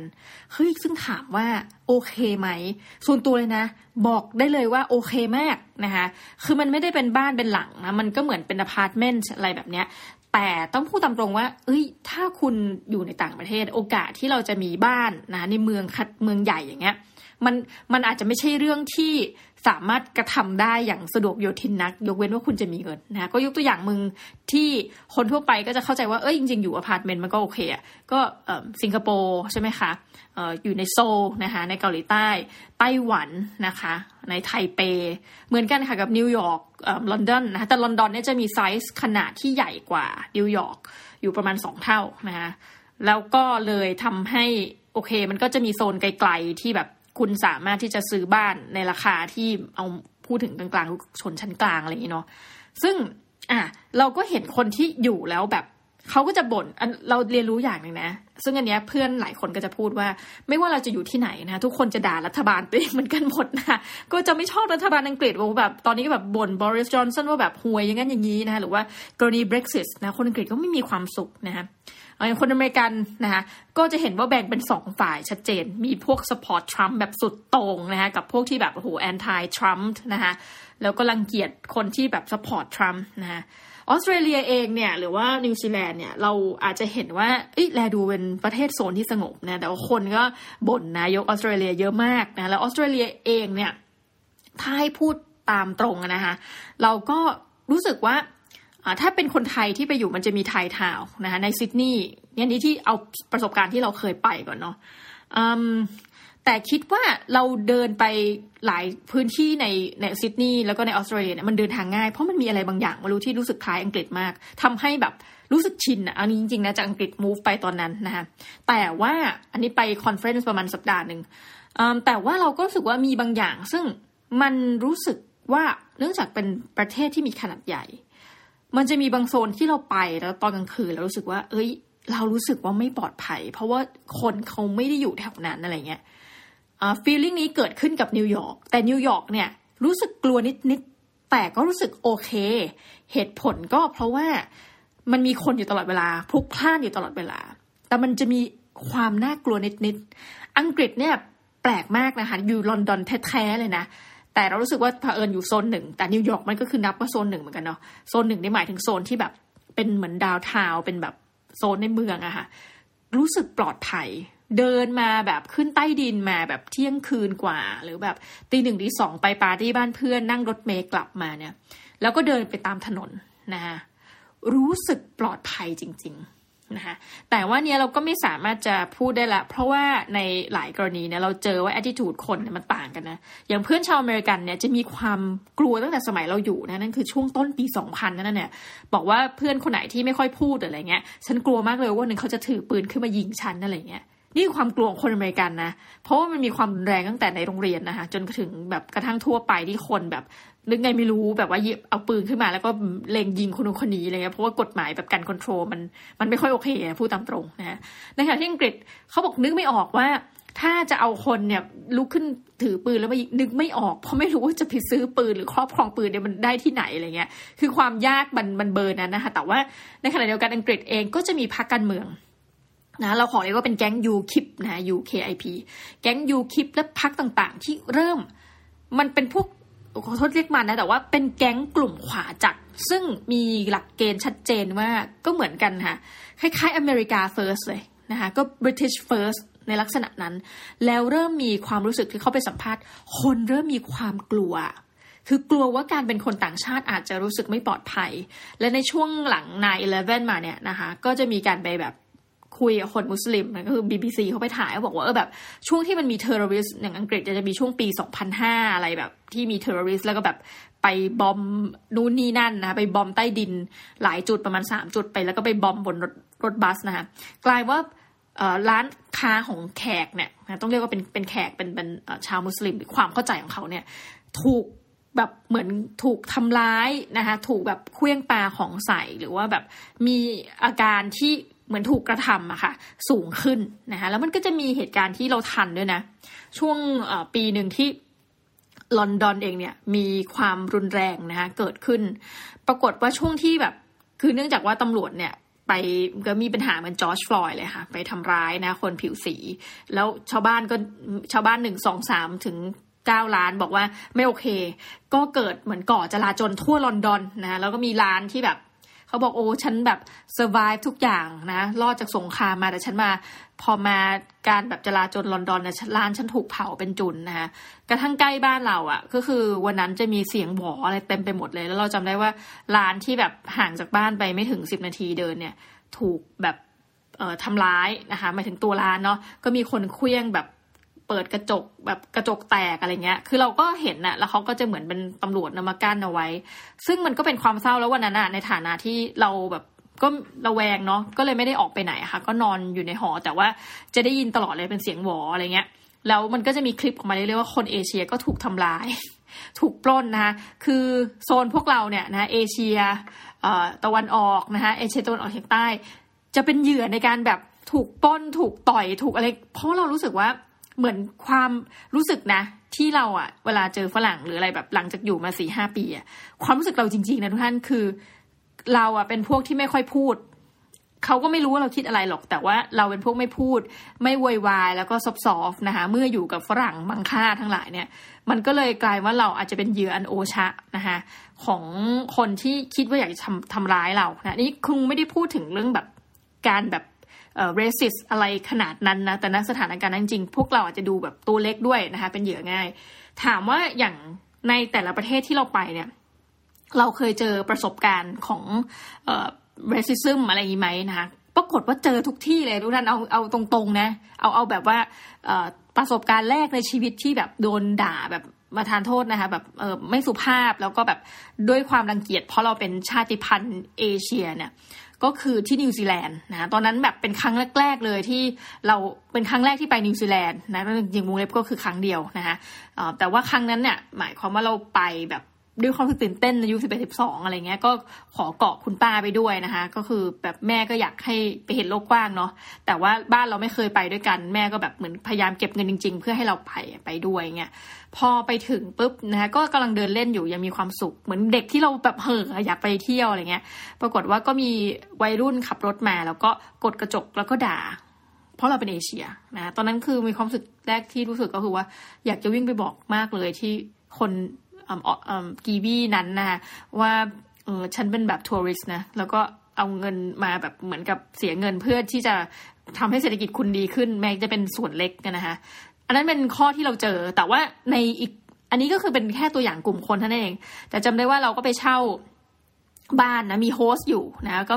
เฮ้ยซึ่งถามว่าโอเคไหมส่วนตัวเลยนะบอกได้เลยว่าโอเคมากนะคะคือมันไม่ได้เป็นบ้านเป็นหลังนะมันก็เหมือนเป็นอพาร์ตเมนต์อะไรแบบเนี้ยแต่ต้องพูดตามตรงว่าเอ้ยถ้าคุณอยู่ในต่างประเทศโอกาสที่เราจะมีบ้านนะในเมืองคัดเมืองใหญ่อย่างเงี้ยมันมันอาจจะไม่ใช่เรื่องที่สามารถกระทำได้อย่างสะดวกโยทินนักยกเว้นว่าคุณจะมีเงินนะก็ยกตัวอย่างมึงที่คนทั่วไปก็จะเข้าใจว่าเอ้ยจริงๆอยู่อพาร์ตเมนต์มันก็โอเคอ่ะก็สิงคโปร์ใช่ไหมคะอยู่ในโซลนะคะในเกาหลีใต้ไต้หวันนะคะในไทเปเหมือนกันค่ะกับนิวยอร์กลอนดอนนะคะแต่ลอนดอนเนี่ยจะมีไซส์ขนาดที่ใหญ่กว่านิวยอร์กอยู่ประมาณสองเท่านะคะแล้วก็เลยทำให้โอเคมันก็จะมีโซนไกลๆที่แบบคุณสามารถที่จะซื้อบ้านในราคาที่เอาพูดถึงกลางๆชนชั้นกลางอะไรอย่างนี้เนาะซึ่งอ่ะเราก็เห็นคนที่อยู่แล้วแบบเขาก็จะบ่นเราเรียนรู้อย่างหนึ่งนะซึ่งอันเนี้ยเพื่อนหลายคนก็จะพูดว่าไม่ว่าเราจะอยู่ที่ไหนนะทุกคนจะด่ารัฐบาลตัวเองเหมือนกันหมดนะก็จะไม่ชอบรัฐบาลอังกฤษว่าแบบตอนนี้ก็แบบบ่นบอริสจอนสันว่าแบบห่วยอย่างนั้นอย่างนี้นะคะหรือว่ากรณี Brexit นะคนอังกฤษก็ไม่มีความสุขนะคะอย่างคนอเมริกันนะคะก็จะเห็นว่าแบ่งเป็นสองฝ่ายชัดเจนมีพวกสปอร์ตทรัมป์แบบสุดโต่งนะคะกับพวกที่แบบโอ้โหแอนตี้ทรัมป์นะคะแล้วก็รังเกียจคนที่แบบสปอร์ตทรัมป์นะคะออสเตรเลียเองเนี่ยหรือว่านิวซีแลนด์เนี่ยเราอาจจะเห็นว่าเอ้ยแลดูเป็นประเทศโซนที่สงบนะแต่ว่าคนก็บ่นนายกออสเตรเลียเยอะมากนะแล้วออสเตรเลียเองเนี่ยถ้าให้พูดตามตรงนะคะเราก็รู้สึกว่าถ้าเป็นคนไทยที่ไปอยู่มันจะมีไทยทาวน์นะคะในซิดนีย์เนี่ยนี่ที่เอาประสบการณ์ที่เราเคยไปก่อนเนาะแต่คิดว่าเราเดินไปหลายพื้นที่ในในซิดนีย์แล้วก็ในออสเตรเลียเนี่ยมันเดินทางง่ายเพราะมันมีอะไรบางอย่างมารู้ที่รู้สึกคล้ายอังกฤษมากทำให้แบบรู้สึกชินอ่ะอันนี้จริงๆนะจากอังกฤษมูฟไปตอนนั้นนะคะแต่ว่าอันนี้ไปคอนเฟอเรนซ์ประมาณสัปดาห์หนึ่งแต่ว่าเราก็รู้สึกว่ามีบางอย่างซึ่งมันรู้สึกว่าเนื่องจากเป็นประเทศที่มีขนาดใหญ่มันจะมีบางโซนที่เราไปแล้วตอนกลางคืนเรารู้สึกว่าเอ้ยเรารู้สึกว่าไม่ปลอดภัยเพราะว่าคนเขาไม่ได้อยู่แถวนั้นอะไรเงี้ยอ่า feeling นี้เกิดขึ้นกับนิวยอร์กแต่นิวยอร์กเนี่ยรู้สึกกลัวนิดๆแต่ก็รู้สึกโอเคเหตุผลก็เพราะว่ามันมีคนอยู่ตลอดเวลาพลุกพล่านอยู่ตลอดเวลาแต่มันจะมีความน่ากลัวนิดๆอังกฤษเนี่ยแปลกมากนะคะอยู่ลอนดอนแท้ๆเลยนะแต่เรารู้สึกว่าเผอิญอยู่โซนหนึ่งแต่นิวยอร์กมันก็คือนับว่าโซนหนึ่งเหมือนกันเนาะโซนหนึ่งนี่หมายถึงโซนที่แบบเป็นเหมือนดาวน์ทาวน์เป็นแบบโซนในเมืองอะค่ะรู้สึกปลอดภัยเดินมาแบบขึ้นใต้ดินมาแบบเที่ยงคืนกว่าหรือแบบตีหนึ่งตีสองไปปาร์ตี้บ้านเพื่อนนั่งรถเมล์กลับมาเนี่ยแล้วก็เดินไปตามถนนนะคะรู้สึกปลอดภัยจริงๆนะคะแต่ว่าเนี่ยเราก็ไม่สามารถจะพูดได้ละเพราะว่าในหลายกรณีเนี่ยเราเจอว่า attitude คนมันต่างกันนะอย่างเพื่อนชาวอเมริกันเนี่ยจะมีความกลัวตั้งแต่สมัยเราอยู่นะนั่นคือช่วงต้นปีสองพันนั่นเนี่ยบอกว่าเพื่อนคนไหนที่ไม่ค่อยพูดอะไรเงี้ยฉันกลัวมากเลยว่าวันนึงเขาจะถือปืนขึ้นมายิงฉันอะไรเงี้ยนี่คือความกลัวของคนอเมริกันนะเพราะว่ามันมีความรุนแรงตั้งแต่ในโรงเรียนนะคะจนถึงแบบกระทั่งทั่วไปที่คนแบบนึกไงไม่รู้แบบว่าเอาปืนขึ้นมาแล้วก็เล็งยิงคนนู้นคนนี้อะไรเงี้ยเพราะว่ากฎหมายแบบการควบคุมมันมันไม่ค่อยโอเคพูดตามตรงนะในขณะที่อังกฤษเขาบอกนึกไม่ออกว่าถ้าจะเอาคนเนี่ยลุกขึ้นถือปืนแล้วมายิงนึกไม่ออกเพราะไม่รู้ว่าจะไปซื้อปืนหรือครอบครองปืนเนี่ยมันได้ที่ไหนอะไรเงี้ยคือความยากมันมันเบอร์นั้นนะคะแต่ว่าในขณะเดียวกันอังกฤษเองก็จะมีพรรคการเมืองนะเราขอเรียกว่าเป็นแก๊ง ยู คิป นะ ยู เค ไอ พี แก๊ง ยู คิป และพรรคต่างๆที่เริ่มมันเป็นพวกขอโทษเรียกมันนะแต่ว่าเป็นแก๊งกลุ่มขวาจัดซึ่งมีหลักเกณฑ์ชัดเจนว่าก็เหมือนกันค่ะคล้ายๆอเมริกา first เลยนะคะก็ British first ในลักษณะนั้นแล้วเริ่มมีความรู้สึกที่เข้าไปสัมภาษณ์คนเริ่มมีความกลัวคือกลัวว่าการเป็นคนต่างชาติอาจจะรู้สึกไม่ปลอดภัยและในช่วงหลัง ไนน์ อิเลฟเว่น มาเนี่ยนะคะก็จะมีการไปแบบคุยกับคนมุสลิมนะก็คือ บี บี ซี เขาไปถ่ายเขาบอกว่าเออแบบช่วงที่มันมีเทอร์ริสต์อย่างอังกฤษจะมีช่วงปีสองพันห้าอะไรแบบที่มีเทอร์ริสต์แล้วก็แบบไปบอมนู่นนี่นั่นนะไปบอมใต้ดินหลายจุดประมาณสามจุดไปแล้วก็ไปบอมบนรถรถบัสนะคะกลายว่าร้านค้าของแขกเนี่ยนะต้องเรียกว่าเป็นเป็นแขกเป็นเป็นชาวมุสลิมหรือความเข้าใจของเขาเนี่ยถูกแบบเหมือนถูกทำร้ายนะคะถูกแบบเคลื่อนปาของใส่หรือว่าแบบมีอาการที่เหมือนถูกกระทำอะค่ะสูงขึ้นนะคะแล้วมันก็จะมีเหตุการณ์ที่เราทันด้วยนะช่วงปีหนึ่งที่ลอนดอนเองเนี่ยมีความรุนแรงนะคะเกิดขึ้นปรากฏว่าช่วงที่แบบคือเนื่องจากว่าตำรวจเนี่ย ไปก็มีปัญหาเหมือนจอร์จฟลอยด์เลยค่ะไปทำร้ายนะคนผิวสีแล้วชาวบ้านก็ชาวบ้านหนึ่ง สอง สามถึงเก้าล้านบอกว่าไม่โอเคก็เกิดเหมือนก่อจลาจลทั่วลอนดอนนะแล้วก็มีร้านที่แบบเขาบอกโอ้ฉันแบบ survive ทุกอย่างนะรอดจากสงครามมาแต่ฉันมาพอมาการแบบจลาจลลอนดอนนะร้านฉันถูกเผาเป็นจุนนะคะกระทั่งใกล้บ้านเราอ่ะก็คือวันนั้นจะมีเสียงหวออะไรเต็มไปหมดเลยแล้วเราจำได้ว่าร้านที่แบบห่างจากบ้านไปไม่ถึงสิบนาทีเดินเนี่ยถูกแบบเอ่อทำร้ายนะคะหมายถึงตัวร้านเนาะก็มีคนเคลื่องแบบเปิดกระจกแบบกระจกแตกอะไรเงี้ยคือเราก็เห็นน่ะแล้วเขาก็จะเหมือนเป็นตำรวจนะมากั้นเอาไว้ซึ่งมันก็เป็นความเศร้าแล้ววันนั้นน่ะในฐานะที่เราแบบก็ระแวงเนาะก็เลยไม่ได้ออกไปไหนค่ะก็นอนอยู่ในหอแต่ว่าจะได้ยินตลอดเลยเป็นเสียงหวออะไรเงี้ยแล้วมันก็จะมีคลิปออกมาเรื่อยๆว่าคนเอเชียก็ถูกทำร้ายถูกปล้นนะคะคือโซนพวกเราเนี่ยนะเอเชียเอ่อตะวันออกนะคะเอเชียตะวันออกเฉียงใต้จะเป็นเหยื่อในการแบบถูกปล้นถูกต่อยถูกอะไรเพราะเรารู้สึกว่าเหมือนความรู้สึกนะที่เราอะเวลาเจอฝรั่งหรืออะไรแบบหลังจากอยู่มา สี่ห้า ปีอะความรู้สึกเราจริงๆนะทุกท่านคือเราอะเป็นพวกที่ไม่ค่อยพูดเขาก็ไม่รู้ว่าเราคิดอะไรหรอกแต่ว่าเราเป็นพวกไม่พูดไม่โวยวายแล้วก็ซอฟๆนะคะเมื่ออยู่กับฝรั่งมังค่าทั้งหลายเนี่ยมันก็เลยกลายว่าเราอาจจะเป็นเหยื่ออันโอชะนะคะของคนที่คิดว่าอยากจะทำทำร้ายเรานะนี่คงไม่ได้พูดถึงเรื่องแบบการแบบเอ่อ racist อะไรขนาดนั้นนะแต่ณสถานการณ์จริงๆพวกเราอาจจะดูแบบตัวเล็กด้วยนะคะเป็นเหยื่อง่ายถามว่าอย่างในแต่ละประเทศที่เราไปเนี่ยเราเคยเจอประสบการณ์ของเอ่อ racism อะไรอย่างงี้มั้ยนะคะปรากฏว่าเจอทุกที่เลยทุกท่านเอาเอาตรงๆนะเอาเอาแบบว่าเอ่อประสบการณ์แรกในชีวิตที่แบบโดนด่าแบบมาทานโทษนะคะแบบเอ่อไม่สุภาพแล้วก็แบบด้วยความรังเกียจเพราะเราเป็นชาติพันธุ์เอเชียเนี่ยก็คือที่นิวซีแลนด์นะตอนนั้นแบบเป็นครั้งแรกๆเลยที่เราเป็นครั้งแรกที่ไปนิวซีแลนด์นะจริงๆวงเล็บก็คือครั้งเดียวนะคะแต่ว่าครั้งนั้นเนี่ยหมายความว่าเราไปแบบด้วยความตื่นเต้นอายุสิบเอ็ด สิบสองอะไรเงี้ยก็ขอเกาะคุณป้าไปด้วยนะคะก็คือแบบแม่ก็อยากให้ไปเห็นโลกกว้างเนาะแต่ว่าบ้านเราไม่เคยไปด้วยกันแม่ก็แบบเหมือนพยายามเก็บเงินจริงๆเพื่อให้เราไปไปด้วยเงี้ยพอไปถึงปุ๊บนะคะก็กำลังเดินเล่นอยู่ยังมีความสุขเหมือนเด็กที่เราแบบเห่ออยากไปเที่ยวอะไรเงี้ยปรากฏว่าก็มีวัยรุ่นขับรถมาแล้วก็กดกระจกแล้วก็ด่าเพราะเราเป็นเอเชียนะตอนนั้นคือมีความรู้สึกแรกที่รู้สึกก็คือว่าอยากจะวิ่งไปบอกมากเลยที่คนกีวีนั้นนะคะว่าเออฉันเป็นแบบทัวริสต์นะแล้วก็เอาเงินมาแบบเหมือนกับเสียเงินเพื่อที่จะทำให้เศรษฐกิจคุณดีขึ้นแม้จะเป็นส่วนเล็กกันนะคะอันนั้นเป็นข้อที่เราเจอแต่ว่าในอีกอันนี้ก็คือเป็นแค่ตัวอย่างกลุ่มคนเท่านั้นเองแต่จำได้ว่าเราก็ไปเช่าบ้านนะมีโฮสต์อยู่นะก็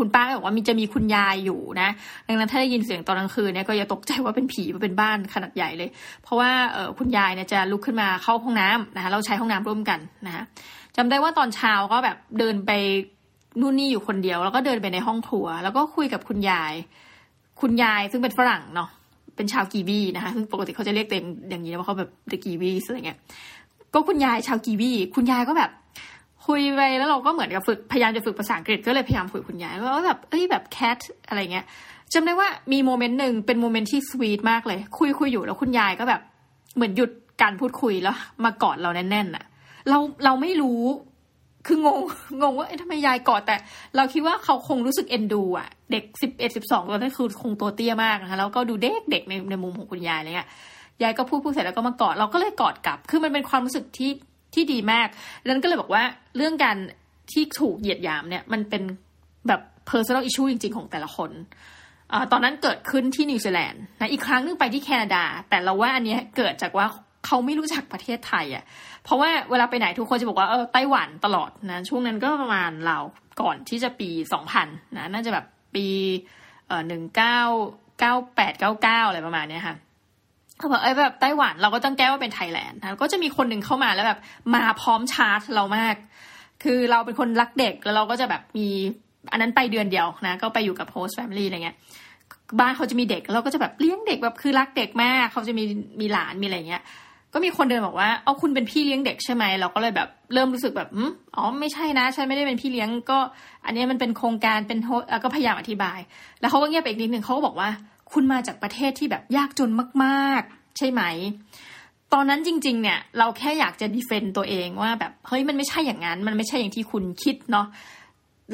คุณป้าบอกว่ามีจะมีคุณยายอยู่นะดังนั้นถ้าได้ยินเสียงตอนกลางคืนเนี่ยก็อย่าตกใจว่าเป็นผีว่าเป็นบ้านขนาดใหญ่เลยเพราะว่าคุณยายเนี่ยจะลุกขึ้นมาเข้าห้องน้ำนะคะเราใช้ห้องน้ำร่วมกันนะคะจำได้ว่าตอนเช้าก็แบบเดินไปนู่นนี่อยู่คนเดียวแล้วก็เดินไปในห้องครัวแล้วก็คุยกับคุณยายคุณยายซึ่งเป็นฝรั่งเนาะเป็นชาวกีวีนะคะซึ่งปกติเขาจะเรียกเต็มอย่างนี้ว่าเขาแบบกีวีอะไรเงี้ยก็คุณยายชาวกีวีคุณยายก็แบบคุยไปแล้วเราก็เหมือนกับฝึกพยายามจะฝึกภาษาอังกฤษก็เลยพยายามคุยคุณยายแล้วแบบเอ้ยแบบแคทอะไรเงี้ยจำได้ว่ามีโมเมนต์หนึ่งเป็นโมเมนต์ที่สวีทมากเลยคุยคุยอยู่แล้วคุณยายก็แบบเหมือนหยุดการพูดคุยแล้วมากอดเราแน่นๆอ่ะเราเราไม่รู้คืองงงงว่าเอ๊ะทำไมยายกอดแต่เราคิดว่าเขาคงรู้สึกเอ็นดูอ่ะเด็กสิบเอ็ด สิบสองตอนนั้นคือคงตัวเตี้ยมากนะคะแล้วก็ดูเด็กเด็กในในมุมของคุณยายอะไรเงี้ยยายก็พูดพูดเสร็จแล้วก็มากอดเราก็เลยกอดกลับคือมันเป็นความรู้สึกที่ที่ดีมากนั้นก็เลยบอกว่าเรื่องการที่ถูกเหยียดหยามเนี่ยมันเป็นแบบ personal issue จริงๆของแต่ละคนอ่าตอนนั้นเกิดขึ้นที่นิวซีแลนด์นะอีกครั้งนึงไปที่แคนาดาแต่เราว่าอันเนี้ยเกิดจากว่าเขาไม่รู้จักประเทศไทยอ่ะเพราะว่าเวลาไปไหนทุกคนจะบอกว่าเออไต้หวันตลอดนะช่วงนั้นก็ประมาณเราก่อนที่จะปีสองพันนะน่าจะแบบปีเอ่อหนึ่งพันเก้าร้อยเก้าสิบแปด เก้าสิบเก้าอะไรประมาณเนี้ยค่ะเขาบอกไอ้แบบไต้หวันเราก็ต้องแก้ว่าเป็นไทยแลนด์นะก็จะมีคนหนึ่งเข้ามาแล้วแบบมาพร้อมชาร์จเรามากคือเราเป็นคนรักเด็กแล้วเราก็จะแบบมีอันนั้นไปเดือนเดียวนะก็ไปอยู่กับโฮสต์แฟมิลี่อะไรเงี้ยบ้านเขาจะมีเด็กเราก็จะแบบเลี้ยงเด็กแบบคือรักเด็กมากเขาจะมีมีหลานมีอะไรเงี้ยก็มีคนเดินบอกว่าเอาคุณเป็นพี่เลี้ยงเด็กใช่ไหมเราก็เลยแบบเริ่มรู้สึกแบบอ๋อไม่ใช่นะฉันไม่ได้เป็นพี่เลี้ยงก็อันนี้มันเป็นโครงการเป็นโฮสต์ก็พยายามอธิบายแล้วเขาก็เงียบไปอีกนิดนึงเขาก็บอกว่าคุณมาจากประเทศที่แบบยากจนมากๆใช่ไหมตอนนั้นจริงๆเนี่ยเราแค่อยากจะดีเฟนต์ตัวเองว่าแบบเฮ้ยมันไม่ใช่อย่างนั้นมันไม่ใช่อย่างที่คุณคิดเนาะ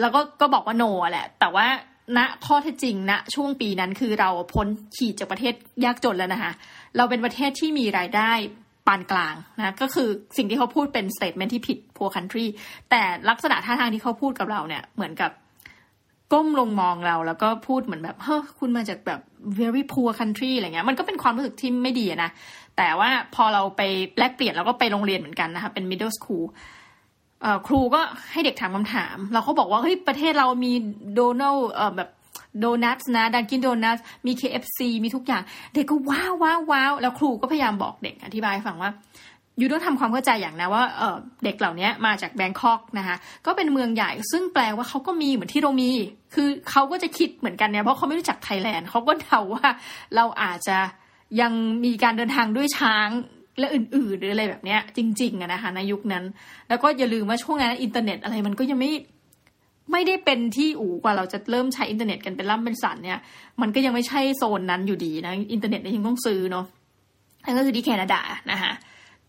แล้วก็ก็บอกว่าโนแหละแต่ว่าณข้อเท็จจริงณช่วงปีนั้นคือเราพ้นขีดจากประเทศยากจนแล้วนะคะเราเป็นประเทศที่มีรายได้ปานกลางนะก็คือสิ่งที่เขาพูดเป็น statement ที่ผิด poor country แต่ลักษณะท่าทางที่เขาพูดกับเราเนี่ยเหมือนกับก้มลงมองเราแล้วก็พูดเหมือนแบบเฮ้อคุณมาจากแบบ very poor country อะไรเงี้ยมันก็เป็นความรู้สึกที่ไม่ดีนะแต่ว่าพอเราไปแลกเปลี่ยนเราก็ไปโรงเรียนเหมือนกันนะคะเป็น middle school เอ่อครูก็ให้เด็กถามคำถามเราก็บอกว่าเฮ้ยประเทศเรามีโดนัลเอ่อแบบโดนัทนะ Dunkin Donuts มี เค เอฟ ซี มีทุกอย่างเด็กก็ว้าวว้าวว้าวแล้วครูก็พยายามบอกเด็กอธิบายให้ฟังว่าอยู่ต้องทำความเข้าใจอย่างนะว่า เอ่อ เด็กเหล่านี้มาจากแบงคอกนะคะก็เป็นเมืองใหญ่ซึ่งแปลว่าเขาก็มีเหมือนที่เรามีคือเขาก็จะคิดเหมือนกันเนี่ยเพราะเขาไม่รู้จักไทยแลนด์เขาก็เดาว่าเราอาจจะยังมีการเดินทางด้วยช้างและอื่นๆหรืออะไรแบบเนี้ยจริงๆนะคะในยุคนั้นแล้วก็อย่าลืมว่าช่วงนั้นอินเทอร์เน็ตอะไรมันก็ยังไม่ไม่ได้เป็นที่อู๋กว่าเราจะเริ่มใช้อินเทอร์เน็ตกันเป็นล่ำเป็นสันเนี่ยมันก็ยังไม่ใช่โซนนั้นอยู่ดีนะอินเทอร์เน็ตยังต้องซื้อเนาะนั่นก็คือที่แคนาดานะคะ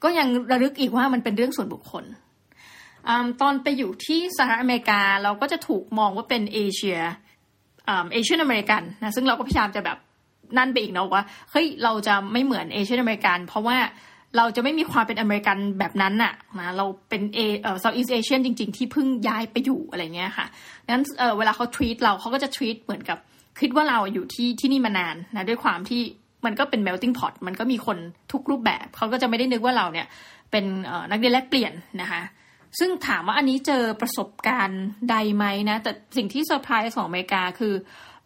ก็ยังระลึกอีกว่ามันเป็นเรื่องส่วนบุคคลอ่าตอนไปอยู่ที่สหรัฐอเมริกาเราก็จะถูกมองว่าเป็นเอเชียอ่าเอเชียนอเมริกันนะซึ่งเราก็พยายามจะแบบนั่นไปอีกเนาะว่าเฮ้ยเราจะไม่เหมือนเอเชียนอเมริกันเพราะว่าเราจะไม่มีความเป็นอเมริกันแบบนั้นน่ะนะเราเป็นเอเอ่อ Southeast Asian จริงๆที่เพิ่งย้ายไปอยู่อะไรเงี้ยค่ะงั้นเอ่อเวลาเขา treat เราเขาก็จะ treat เหมือนกับคิดว่าเราอยู่ที่ที่นี่มานานนะด้วยความที่มันก็เป็น melting pot มันก็มีคนทุกรูปแบบเขาก็จะไม่ได้นึกว่าเราเนี่ยเป็นเอ่อนักเรียนแลกเปลี่ยนนะคะซึ่งถามว่าอันนี้เจอประสบการณ์ใดไหมนะแต่สิ่งที่เซอร์ไพรส์ของอเมริกาคือ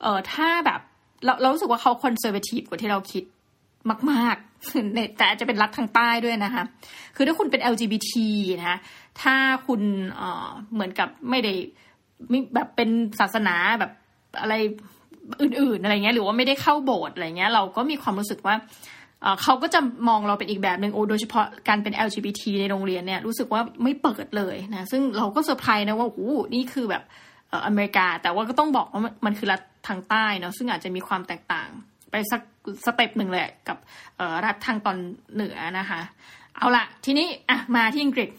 เอ่อถ้าแบบเราเรารู้สึกว่าเขา conservative กว่าที่เราคิดมากๆแต่อาจจะเป็นรัฐทางใต้ด้วยนะคะคือถ้าคุณเป็น แอล จี บี ที นะคะถ้าคุณ เอ่อ เหมือนกับไม่ได้แบบเป็นศาสนาแบบอะไรอื่นๆอะไรเงี้ยหรือว่าไม่ได้เข้าโบสถ์อะไรเงี้ยเราก็มีความรู้สึกว่า เอ่อ เขาก็จะมองเราเป็นอีกแบบนึงโอ้โดยเฉพาะการเป็น แอล จี บี ที ในโรงเรียนเนี่ยรู้สึกว่าไม่เปิดเลยนะซึ่งเราก็เซอร์ไพรส์นะว่าโอ้นี่คือแบบอเมริกาแต่ว่าก็ต้องบอกว่ามันคือรัฐทางใต้เนาะซึ่งอาจจะมีความแตกต่างไปสักสเต็ปหนึ่งเลยกับรัฐทางตอนเหนือนะคะเอาละทีนี้อ่ะมาที่อังกฤษ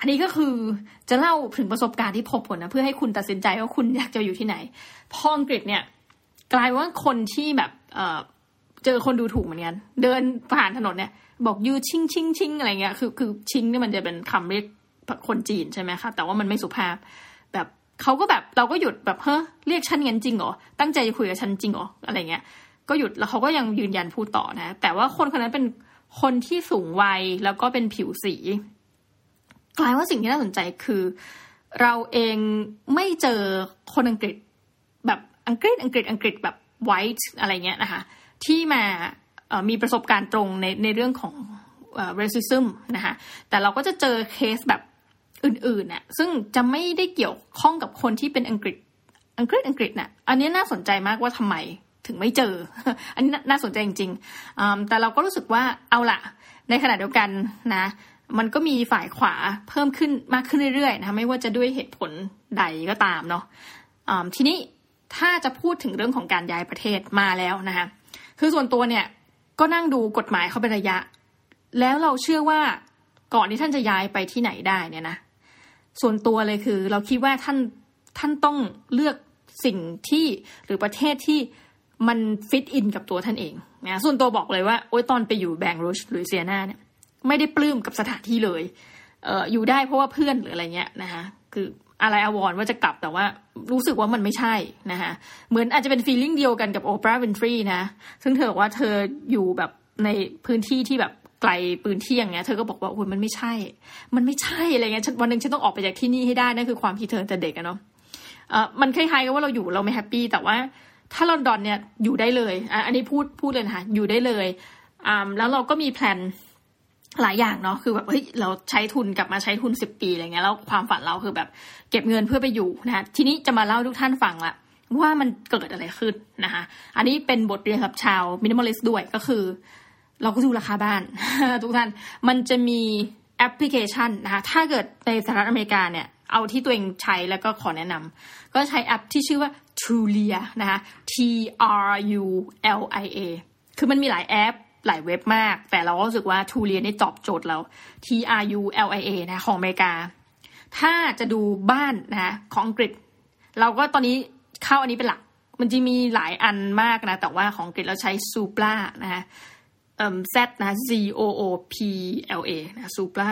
อันนี้ก็คือจะเล่าถึงประสบการณ์ที่พบผลนะเพื่อให้คุณตัดสินใจว่าคุณอยากจะอยู่ที่ไหนพออังกฤษเนี่ยกลายว่าคนที่แบบเอ่อเจอคนดูถูกเหมือนกันเดินผ่านถนนเนี่ยบอกยูชิงชิงชิงอะไรเงี้ยคือคือชิงเนี่ยมันจะเป็นคำเรียกคนจีนใช่ไหมคะแต่ว่ามันไม่สุภาพแบบเขาก็แบบเราก็หยุดแบบเฮ้อเรียกฉันงั้นจริงเหรอตั้งใจจะคุยกับฉันจริงเหรออะไรเงี้ยก็หยุดแล้วเขาก็ยังยืนยันพูดต่อนะแต่ว่าคนคนนั้นเป็นคนที่สูงวัยแล้วก็เป็นผิวสีกลายว่าสิ่งที่น่าสนใจคือเราเองไม่เจอคนอังกฤษแบบอังกฤษอังกฤษอังกฤษแบบ white อะไรเงี้ยนะคะที่มามีประสบการณ์ตรงในในเรื่องของ racism นะคะแต่เราก็จะเจอเคสแบบอื่นๆน่ะซึ่งจะไม่ได้เกี่ยวข้องกับคนที่เป็นอังกฤษอังกฤษอังกฤษน่ะอันนี้น่าสนใจมากว่าทำไมถึงไม่เจออันนี้น่าสนใจจริงๆแต่เราก็รู้สึกว่าเอาล่ะในขณะเดียวกันนะมันก็มีฝ่ายขวาเพิ่มขึ้นมากขึ้นเรื่อยๆนะคะไม่ว่าจะด้วยเหตุผลใดก็ตามเนาะทีนี้ถ้าจะพูดถึงเรื่องของการย้ายประเทศมาแล้วนะคะคือส่วนตัวเนี่ยก็นั่งดูกฎหมายเขาเป็นระยะแล้วเราเชื่อว่าก่อนที่ท่านจะย้ายไปที่ไหนได้เนี่ยนะส่วนตัวเลยคือเราคิดว่าท่านท่านต้องเลือกสิ่งที่หรือประเทศที่มันฟิตอินกับตัวท่านเองนะส่วนตัวบอกเลยว่าโอ๊ยตอนไปอยู่แบงรูชลุยเซียนาเนี่ยไม่ได้ปลื้มกับสถานที่เลยเอ่ออยู่ได้เพราะว่าเพื่อนหรืออะไรเงี้ยนะคะคืออะไรอวรว่าจะกลับแต่ว่ารู้สึกว่ามันไม่ใช่นะคะเหมือนอาจจะเป็นฟีลลิ่งเดียวกันกับโอปราห์วินฟรีนะซึ่งเธอบอกว่าเธออยู่แบบในพื้นที่ที่แบบไกลปืนเที่ยงเงี้ยเธอก็บอกว่าโอ้ยมันไม่ใช่มันไม่ใช่อะไรเงี้ยวันนึงฉันต้องออกไปจากที่นี่ให้ได้นั่นคือความคิดเธอแต่เด็กอะเนาะเอ่อมันคล้ายๆกับว่าเราอยู่เราไม่แฮปปี้แต่ว่าถ้าลอนดอนเนี่ยอยู่ได้เลยอันนี้พูดพูดเลยนะคะอยู่ได้เลยอ่าแล้วเราก็มีแพลนหลายอย่างเนาะคือแบบเฮ้ยเราใช้ทุนกลับมาใช้ทุนสิบปีอะไรเงี้ยแล้วความฝันเราคือแบบเก็บเงินเพื่อไปอยู่นะคะทีนี้จะมาเล่าทุกท่านฟังละว่ามันเกิดอะไรขึ้นนะคะอันนี้เป็นบทเรียนกับชาว Minimalist ด้วยก็คือเราก็ดูราคาบ้าน ทุกท่านมันจะมีแอปพลิเคชันนะคะถ้าเกิดในสหรัฐอเมริกาเนี่ยเอาที่ตัวเองใช้แล้วก็ขอแนะนำก็ใช้แอปที่ชื่อว่า Trulia นะคะ T R U L I A คือมันมีหลายแอปหลายเว็บมากแต่เราก็รู้สึกว่า Trulia นี่ตอบโจทย์เรา T R U L I A นะของอเมริกาถ้าจะดูบ้านนะของอังกฤษ เราก็ตอนนี้เข้าอันนี้เป็นหลักมันจะมีหลายอันมากนะแต่ว่าของอังกฤษเราใช้ Supla นะฮะเอ่อ Z นะ Z O O P L A นะ Supla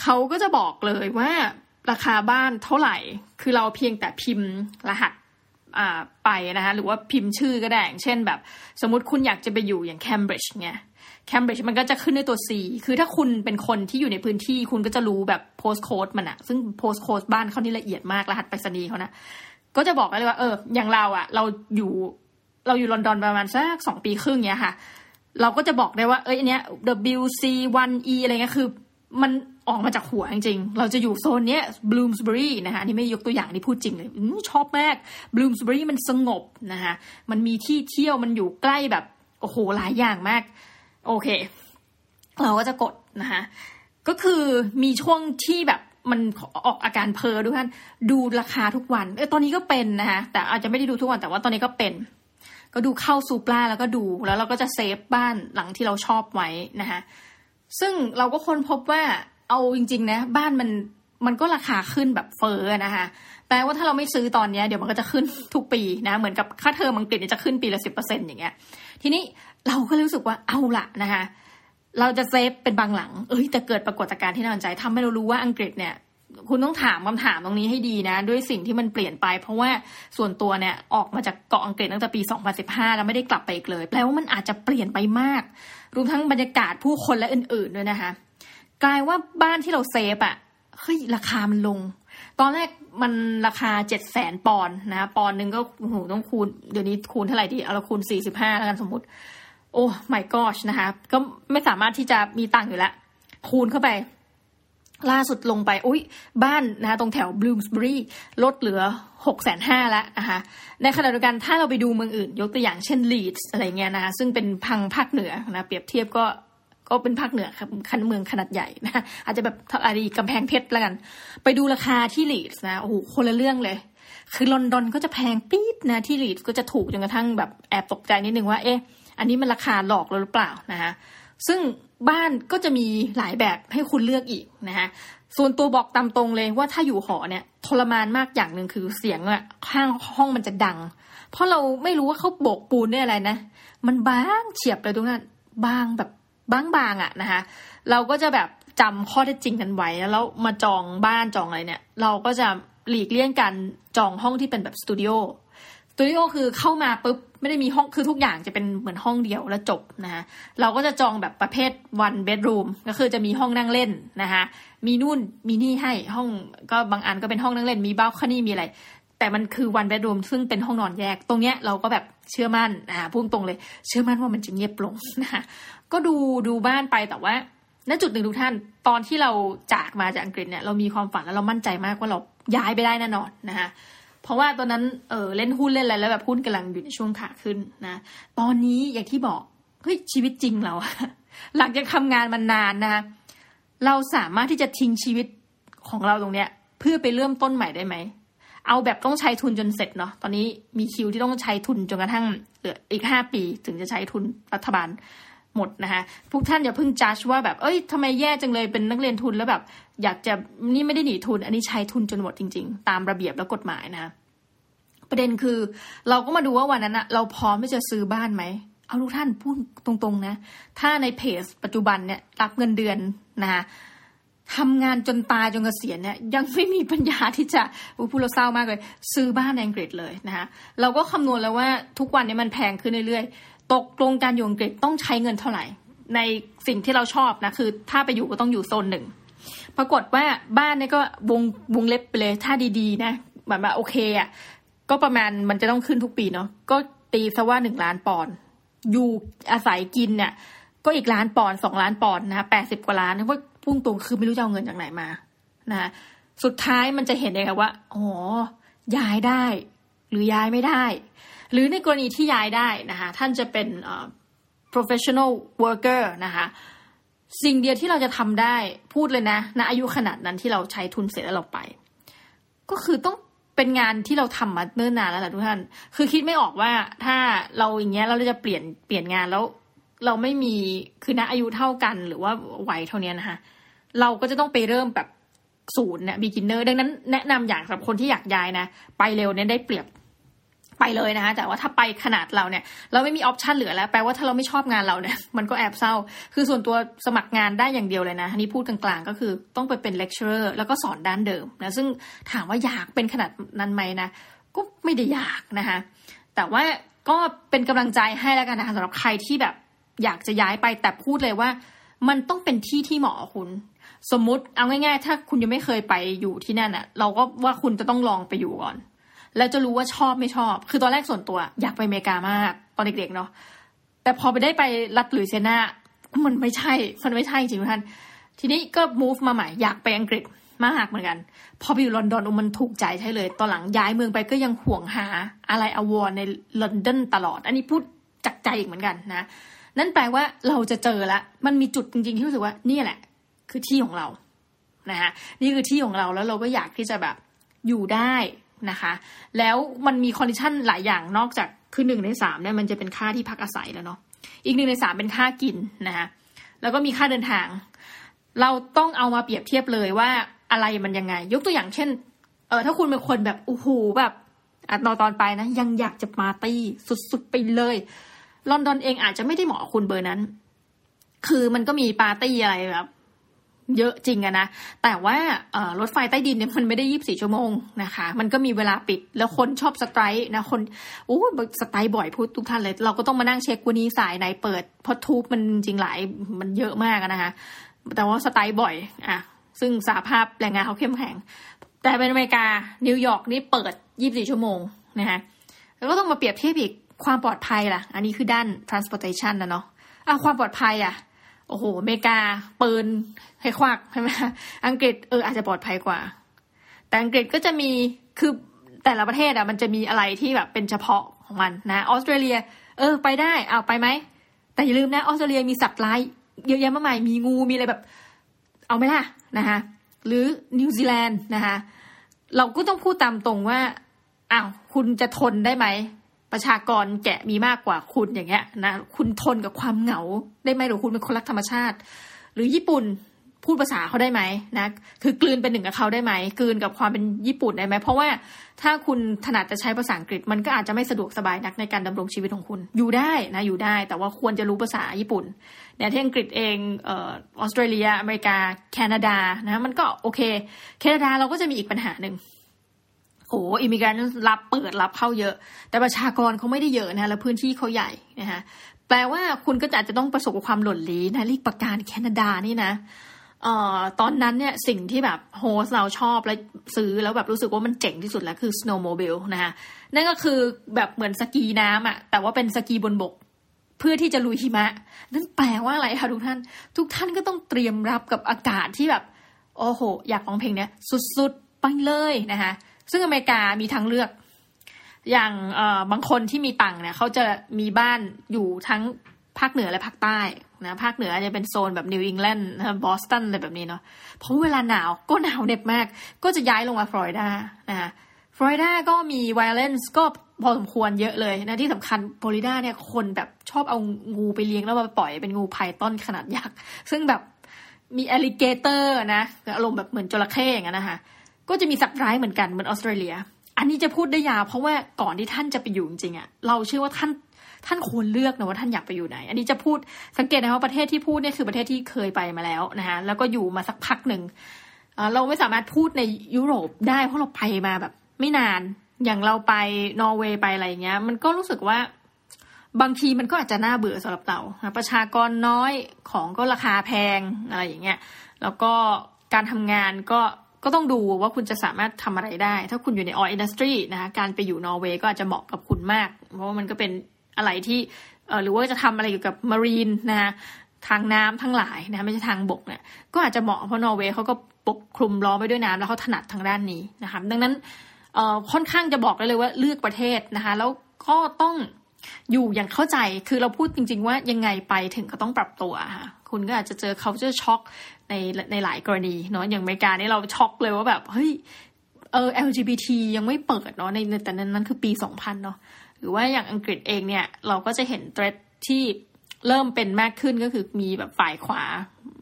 เขาก็จะบอกเลยว่าราคาบ้านเท่าไหร่คือเราเพียงแต่พิมพ์รหัสอ่าไปนะคะหรือว่าพิมพ์ชื่อก็ได้อย่างเช่นแบบสมมุติคุณอยากจะไปอยู่อย่าง Cambridge เงี้ย Cambridge มันก็จะขึ้นด้วยตัว C คือถ้าคุณเป็นคนที่อยู่ในพื้นที่คุณก็จะรู้แบบ postcode มันอะซึ่ง postcode บ้านเขานี่ละเอียดมากรหัสไปรษณีย์เขานะก็จะบอกเลยว่าเอออย่างเราอะเราอยู่เราอยู่ลอนดอนประมาณสักสองปีครึ่งเงี้ยค่ะเราก็จะบอกได้ว่าเอ้ยอันเนี้ย ดับเบิลยู ซี วัน อี อะไรเงี้ยคือมันออกมาจากหัวจริงๆเราจะอยู่โซนเนี้ย Bloomsbury นะคะอันนี้ไม่ยกตัวอย่างนี่พูดจริงเลยอื้อชอบมาก Bloomsbury มันสงบนะคะมันมีที่เที่ยวมันอยู่ใกล้แบบโอ้โหหลายอย่างมากโอเคเราก็จะกดนะคะก็คือมีช่วงที่แบบมันออกอาการเพ้อด้วยกันดูราคาทุกวันเออตอนนี้ก็เป็นนะคะแต่อาจจะไม่ได้ดูทุกวันแต่ว่าตอนนี้ก็เป็นก็ดูเข้าซูปลาแล้วก็ดูแล้วเราก็จะเซฟบ้านหลังที่เราชอบไว้นะคะซึ่งเราก็ค้นพบว่าเอาจริงๆนะบ้านมันมันก็ราคาขึ้นแบบเฟ้อนะคะแปลว่าถ้าเราไม่ซื้อตอนนี้เดี๋ยวมันก็จะขึ้นทุกปีนะเหมือนกับค่าเทอมอังกฤษจะขึ้นปีละ สิบเปอร์เซ็นต์ อย่างเงี้ยทีนี้เราก็รู้สึกว่าเอาละนะคะเราจะเซฟเป็นบางหลังเอ้ยแต่เกิดปรากฏการณ์ที่น่าสนใจทำให้เรารู้ว่าอังกฤษเนี่ยคุณต้องถามคำถามตรงนี้ให้ดีนะด้วยสิ่งที่มันเปลี่ยนไปเพราะว่าส่วนตัวเนี่ยออกมาจากเกาะอังกฤษตั้งแต่ปีสองพันสิบห้าแล้วไม่ได้กลับไปอีกเลยแปลว่ามันอาจจะเปลี่ยนไปมากรวมทั้งบรรยากาศผู้คนและอื่นๆด้วยนะคะกลายว่าบ้านที่เราเซฟอะเฮ้ยราคามันลงตอนแรกมันราคา เจ็ดแสน ปอนด์นะปอนด์นึงก็โอ้โหต้องคูณเดี๋ยวนี้คูณเท่าไหร่ดีเอาละคูณสี่สิบห้าแล้วกันสมมุติโอ้ my gosh นะคะก็ไม่สามารถที่จะมีตังค์อยู่แล้วคูณเข้าไปล่าสุดลงไปอุ๊ยบ้านนะคะตรงแถว Bloomsbury ลดเหลือ หกแสนห้าพัน แล้วนะคะในขณะเดียวกันถ้าเราไปดูเมืองอื่นยกตัวอย่างเช่น Leeds อะไรเงี้ยนะคะซึ่งเป็นพังภาคเหนือนะเปรียบเทียบก็ก็เป็นภาคเหนือครับคันเมืองขนาดใหญ่นะอาจจะแบบอะไรกำแพงเพชรละกันไปดูราคาที่ลีดส์นะโอ้โหคนละเรื่องเลยคือลอนดอนก็จะแพงปี๊ดนะที่ลีดส์ก็จะถูกจนกระทั่งแบบแอบตกใจนิดนึงว่าเอ๊ะอันนี้มันราคาหลอกเราหรือเปล่านะฮะซึ่งบ้านก็จะมีหลายแบบให้คุณเลือกอีกนะฮะส่วนตัวบอกตามตรงเลยว่าถ้าอยู่หอเนี่ยทรมานมากอย่างนึงคือเสียงอะข้างห้องมันจะดังเพราะเราไม่รู้ว่าเขาโบกปูนด้วยอะไรนะมันบางเฉียบเลยตรงนั้นบางแบบบางๆอ่ะนะคะเราก็จะแบบจำข้อเท็จจริงกันไว้แล้วมาจองบ้านจองอะไรเนี่ยเราก็จะหลีกเลี่ยงการจองห้องที่เป็นแบบสตูดิโอสตูดิโอคือเข้ามาปุ๊บไม่ได้มีห้องคือทุกอย่างจะเป็นเหมือนห้องเดียวแล้วจบนะคะเราก็จะจองแบบประเภท one bedroom ก็คือจะมีห้องนั่งเล่นนะคะมีนู่นมีนี่ให้ห้องก็บางอันก็เป็นห้องนั่งเล่นมีbalconyมีอะไรแต่มันคือ one bedroom ซึ่งเป็นห้องนอนแยกตรงเนี้ยเราก็แบบเชื่อมั่นอ่าพูดตรงเลยเชื่อมั่นว่ามันจะเงียบลงนะคะก็ดูดูบ้านไปแต่ว่าณจุดหนึ่งทุกท่านตอนที่เราจากมาจากอังกฤษเนี่ยเรามีความฝันแล้วเรามั่นใจมากว่าเราย้ายไปได้แน่นอนนะคะเพราะว่าตอนนั้นเออเล่นหุ้นเล่นอะไรแล้วแบบหุ้นกำลังอยู่ในช่วงขาขึ้นนะตอนนี้อย่างที่บอกเฮ้ยชีวิตจริงเราหลังจากทำงานมานานนะคะเราสามารถที่จะทิ้งชีวิตของเราตรงเนี้ยเพื่อไปเริ่มต้นใหม่ได้ไหมเอาแบบต้องใช้ทุนจนเสร็จเนาะตอนนี้มีคิวที่ต้องใช้ทุนจนกระทั่งเหลืออีกห้าปีถึงจะใช้ทุนรัฐบาลหมดนะคะพวกท่านอย่าเพิ่งจัดว่าแบบเอ้ยทำไมแย่จังเลยเป็นนักเรียนทุนแล้วแบบอยากจะนี่ไม่ได้หนีทุนอันนี้ใช้ทุนจนหมดจริงๆตามระเบียบและกฎหมายนะคะประเด็นคือเราก็มาดูว่าวันนั้นนะเราพร้อมที่จะซื้อบ้านไหมเอาทุกท่านพูดตรงๆนะถ้าในเพจปัจจุบันเนี่ยรับเงินเดือนนะคะทำงานจนตายจนเกษียณเนี่ยยังไม่มีปัญญาที่จะพูดเราเศร้ามากเลยซื้อบ้านในอังกฤษเลยนะคะเราก็คำนวณแล้วว่าทุกวันนี้มันแพงขึ้นเรื่อยๆตกลงการอยู่อังกฤษต้องใช้เงินเท่าไหร่ในสิ่งที่เราชอบนะคือถ้าไปอยู่ก็ต้องอยู่โซนหนึ่งปรากฏว่าบ้านเนี่ยก็วงวงเล็บไปเลยถ้าดีๆนะแบบว่าโอเคอ่ะก็ประมาณมันจะต้องขึ้นทุกปีเนาะก็ตีซะว่าหนึ่งล้านปอนด์อยู่อาศัยกินเนี่ยก็อีกล้านปอนด์สองล้านปอนด์นะคะแปดสิบกว่าล้านเพราะพุ่งตรงคือไม่รู้จะเอาเงินจากไหนมานะสุดท้ายมันจะเห็นเองว่าอ๋อย้ายได้หรือย้ายไม่ได้หรือในกรณีที่ย้ายได้นะคะท่านจะเป็นเอ่อ professional worker นะคะสิ่งเดียวที่เราจะทำได้พูดเลยนะณอายุขนาดนั้นที่เราใช้ทุนเสร็จแล้วเราไปก็คือต้องเป็นงานที่เราทำมาเนิ่นนานแล้วล่ะทุกท่านคือคิดไม่ออกว่าถ้าเราอย่างเงี้ยเราจะเปลี่ยนเปลี่ยนงานแล้วเราไม่มีคือณอายุเท่ากันหรือว่าวัยเท่านี้นะคะเราก็จะต้องไปเริ่มแบบ ศูนย์เนี่ย beginner ดังนั้นแนะนำอย่างสำหรับคนที่อยากย้ายนะไปเร็วเนี่ยได้เปรียบไปเลยนะคะแต่ว่าถ้าไปขนาดเราเนี่ยเราไม่มีออปชันเหลือแล้วแปลว่าถ้าเราไม่ชอบงานเราเนี่ยมันก็แอบเศร้าคือส่วนตัวสมัครงานได้อย่างเดียวเลยนะอันนี้พูดกลางๆก็คือต้องไปเป็นเลคเชอร์แล้วก็สอนด้านเดิมนะซึ่งถามว่าอยากเป็นขนาดนั้นไหมนะก็ไม่ได้อยากนะคะแต่ว่าก็เป็นกำลังใจให้แล้วกันนะคะสำหรับใครที่แบบอยากจะย้ายไปแต่พูดเลยว่ามันต้องเป็นที่ที่เหมาะกับคุณสมมุติเอาง่ายๆถ้าคุณยังไม่เคยไปอยู่ที่นั่นน่ะเราก็ว่าคุณจะต้องลองไปอยู่ก่อนแล้วจะรู้ว่าชอบไม่ชอบคือตอนแรกส่วนตัวอยากไปอเมริกามากตอนเด็กๆเนาะแต่พอไปได้ไปรัฐลุยเซียนามันไม่ใช่มันไม่ใช่จริงๆท่านทีนี้ก็ move มาใหม่อยากไปอังกฤษมากเหมือนกันพอไปอยู่ลอนดอนมันถูกใจใช่เลยตอนหลังย้ายเมืองไปก็ยังห่วงหาอะไรอวอร์ดในลอนดอนตลอดอันนี้พูดจากใจอีกเหมือนกันนะนั่นแปลว่าเราจะเจอละมันมีจุดจริงๆที่รู้สึกว่านี่แหละคือที่ของเรานะฮะนี่คือที่ของเราแล้วเราก็อยากที่จะแบบอยู่ได้นะคะแล้วมันมีคอนดิชั่นหลายอย่างนอกจากคือหนึ่งในสามเนี่ยมันจะเป็นค่าที่พักอาศัยแล้วเนาะอีกหนึ่งในสามเป็นค่ากินนะคะแล้วก็มีค่าเดินทางเราต้องเอามาเปรียบเทียบเลยว่าอะไรมันยังไงยกตัวอย่างเช่นเออถ้าคุณเป็นคนแบบโอ้โหแบบตอนตอนไปนะยังอยากจะปาร์ตี้สุดๆไปเลยลอนดอนเองอาจจะไม่ได้เหมาะกับคุณเบอร์นั้นคือมันก็มีปาร์ตี้อะไรแบบเยอะจริงอะนะแต่ว่ารถไฟใต้ดินเนี่ยมันไม่ได้ยี่สิบสี่ชั่วโมงนะคะมันก็มีเวลาปิดแล้วคนชอบสไตร์นะคนโอ้สไตร์บ่อยพูดทุกท่านเลยเราก็ต้องมานั่งเช็ควันนี้สายไหนเปิดเพราะทูบมันจริงหลายมันเยอะมากนะคะแต่ว่าสไตร์บ่อยอ่ะซึ่งสหภาพแรงงานเขาเข้มแข็งแต่เป็นอเมริกานิวยอร์กนี่เปิดยี่สิบสี่ชั่วโมงนะคะแล้วก็ต้องมาเปรียบเทียบอีกความปลอดภัยล่ะอันนี้คือด้าน transportation นะเนาะอ่ะความปลอดภัยอ่ะโอ้โหอเมริกาปืนให้ควักใช่ไหมอังกฤษเอออาจจะปลอดภัยกว่าแต่อังกฤษก็จะมีคือแต่ละประเทศอ่ะมันจะมีอะไรที่แบบเป็นเฉพาะของมันนะออสเตรเลียเออไปได้เอาไปไหมแต่อย่าลืมนะออสเตรเลียมีสัตว์ร้ายเยอะแยะมากมายมีงูมีอะไรแบบเอาไหมล่ะนะคะหรือนิวซีแลนด์นะคะเราก็ต้องพูดตามตรงว่าอ้าวคุณจะทนได้ไหมประชากรแกะมีมากกว่าคุณอย่างเงี้ยนะคุณทนกับความเหงาได้ไหมหรือคุณเป็นคนรักธรรมชาติหรือญี่ปุ่นพูดภาษาเขาได้ไหมนะคือกลืนเป็นหนึ่งกับเขาได้ไหมกลืนกับความเป็นญี่ปุ่นได้ไหมเพราะว่าถ้าคุณถนัดจะใช้ภาษาอังกฤษมันก็อาจจะไม่สะดวกสบายนักในการดำรงชีวิตของคุณอยู่ได้นะอยู่ได้แต่ว่าควรจะรู้ภาษาญี่ปุ่นเนี่ยที่อังกฤษเองเอ่อออสเตรเลียอเมริกาแคนาดานะมันก็โอเคแคนาดาเราก็จะมีอีกปัญหานึงโอ้อิมิเกรนต์รับเปิดรับเข้าเยอะแต่ประชากรเขาไม่ได้เยอะนะคะแล้วพื้นที่เขาใหญ่นะคะแปลว่าคุณก็อาจจะต้องประสบกับความหล่นหลีนะลีกประการแคนาดานี่นะเอ่อตอนนั้นเนี่ยสิ่งที่แบบโฮสเราชอบแล้วซื้อแล้วแบบรู้สึกว่ามันเจ๋งที่สุดแล้วคือ snowmobile นะคะนั่นก็คือแบบเหมือนสกีน้ำอะแต่ว่าเป็นสกีบนบกเพื่อที่จะลุยหิมะนั่นแปลว่าอะไรคะทุกท่านทุกท่านก็ต้องเตรียมรับกับอากาศที่แบบโอ้โหอยากฟังเพลงเนี้ยสุดๆไปเลยนะคะซึ่งอเมริกามีทางเลือกอย่างเอ่อบางคนที่มีตังค์เนี่ยเขาจะมีบ้านอยู่ทั้งภาคเหนือและภาคใต้นะภาคเหนือจะเป็นโซนแบบนิวอิงแลนด์นะบอสตันอะไรแบบนี้เนาะเพราะเวลาหนาวก็หนาวเหน็บมากก็จะย้ายลงมาฟลอริดานะฟลอริดาก็มีไวโอเลนซ์ก็พอสมควรเยอะเลยนะที่สำคัญฟลอริดาเนี่ยคนแบบชอบเอางูไปเลี้ยงแล้วมาปล่อยเป็นงูไพทอนขนาดยักษ์ซึ่งแบบมีแอลลิเกเตอร์นะอารมณ์แบบเหมือนจระเข้อย่างนั้นนะคะก็จะมีสัตว์ร้ายเหมือนกันเหมือนออสเตรเลียอันนี้จะพูดได้ยาวเพราะว่าก่อนที่ท่านจะไปอยู่จริงๆอ่ะเราเชื่อว่าท่านท่านควรเลือกนะว่าท่านอยากไปอยู่ไหนอันนี้จะพูดสังเกตนะคะว่าประเทศที่พูดเนี่ยคือประเทศที่เคยไปมาแล้วนะคะแล้วก็อยู่มาสักพักหนึ่งเราไม่สามารถพูดในยุโรปได้เพราะเราไปมาแบบไม่นานอย่างเราไปนอร์เวย์ไปอะไรอย่างเงี้ยมันก็รู้สึกว่าบางทีมันก็อาจจะน่าเบื่อสำหรับเราประชากรน้อยของก็ราคาแพงอะไรอย่างเงี้ยแล้วก็การทำงานก็ก็ต้องดูว่าคุณจะสามารถทำอะไรได้ถ้าคุณอยู่ในออยล์อินดัสทรีนะคะการไปอยู่นอร์เวย์ก็อาจจะเหมาะกับคุณมากเพราะว่ามันก็เป็นอะไรที่หรือว่าจะทำอะไรเกี่ยวกับมารีนนะคะทางน้ำทั้งหลายนะไม่ใช่ทางบกเนี่ยก็อาจจะเหมาะเพราะนอร์เวย์เขาก็ปกคลุมล้อมไปด้วยน้ำแล้วเขาถนัดทางด้านนี้นะคะดังนั้นค่อนข้างจะบอกได้เลยว่าเลือกประเทศนะคะแล้วก็ต้องอยู่อย่างเข้าใจคือเราพูดจริงๆว่ายังไงไปถึงก็ต้องปรับตัวค่ะคุณก็อาจจะเจอ culture shock ในในหลายกรณีเนาะอย่างอเมริกานี่เราช็อกเลยว่าแบบเฮ้ยเออ แอล จี บี ที ยังไม่เปิดเนาะในแต่นั้นนั้นคือปีสองพันเนาะหรือว่าอย่างอังกฤษเองเนี่ยเราก็จะเห็นเทรนด์ที่เริ่มเป็นมากขึ้นก็คือมีแบบฝ่ายขวา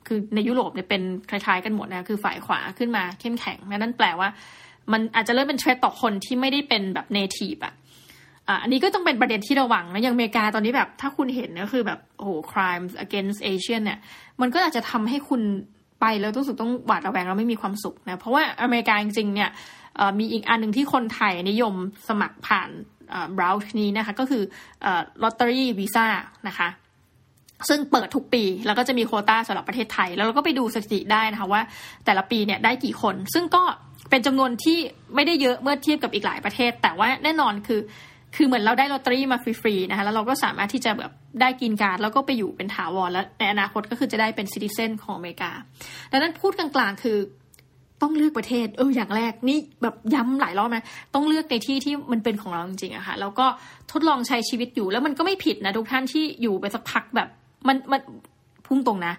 คือในยุโรปเนี่ยเป็นคล้ายๆกันหมดนะคือฝ่ายขวาขึ้นมาเข้มแข็งนั่นแปลว่ามันอาจจะเริ่มเป็นเทรนด์ต่อคนที่ไม่ได้เป็นแบบเนทีฟอ่ะอันนี้ก็ต้องเป็นประเด็นที่ระวังนะอย่างอเมริกาตอนนี้แบบถ้าคุณเห็นก็คือแบบโอ้โห crimes against Asian เนี่ยมันก็อาจจะทำให้คุณไปแล้วรู้สึกต้องหวาดระแวงแล้วไม่มีความสุขนะเพราะว่าอเมริกาจริงๆเนี่ยมีอีกอันนึงที่คนไทยนิยมสมัครผ่านบราวช์นี้นะคะก็คือลอตเตอรี่วีซ่านะคะซึ่งเปิดทุกปีแล้วก็จะมีโควต้าสำหรับประเทศไทยแล้วเราก็ไปดูสถิติได้นะคะว่าแต่ละปีเนี่ยได้กี่คนซึ่งก็เป็นจำนวนที่ไม่ได้เยอะเมื่อเทียบกับอีกหลายประเทศแต่ว่าแน่นอนคือคือเหมือนเราได้ลอตเตอรี่มาฟรีๆนะคะแล้วเราก็สามารถที่จะแบบได้กินการ์ดแล้วก็ไปอยู่เป็นถาวรแล้วในอนาคตก็คือจะได้เป็นซิติเซนของอเมริกาดังนั้นพูดกลางๆคือต้องเลือกประเทศเอออย่างแรกนี่แบบย้ำหลายรอบนะต้องเลือกในที่ที่มันเป็นของเราจริงๆอะค่ะแล้วก็ทดลองใช้ชีวิตอยู่แล้วมันก็ไม่ผิดนะทุกท่านที่อยู่ไปสักพักแบบมันมันพุ่งตรงนะ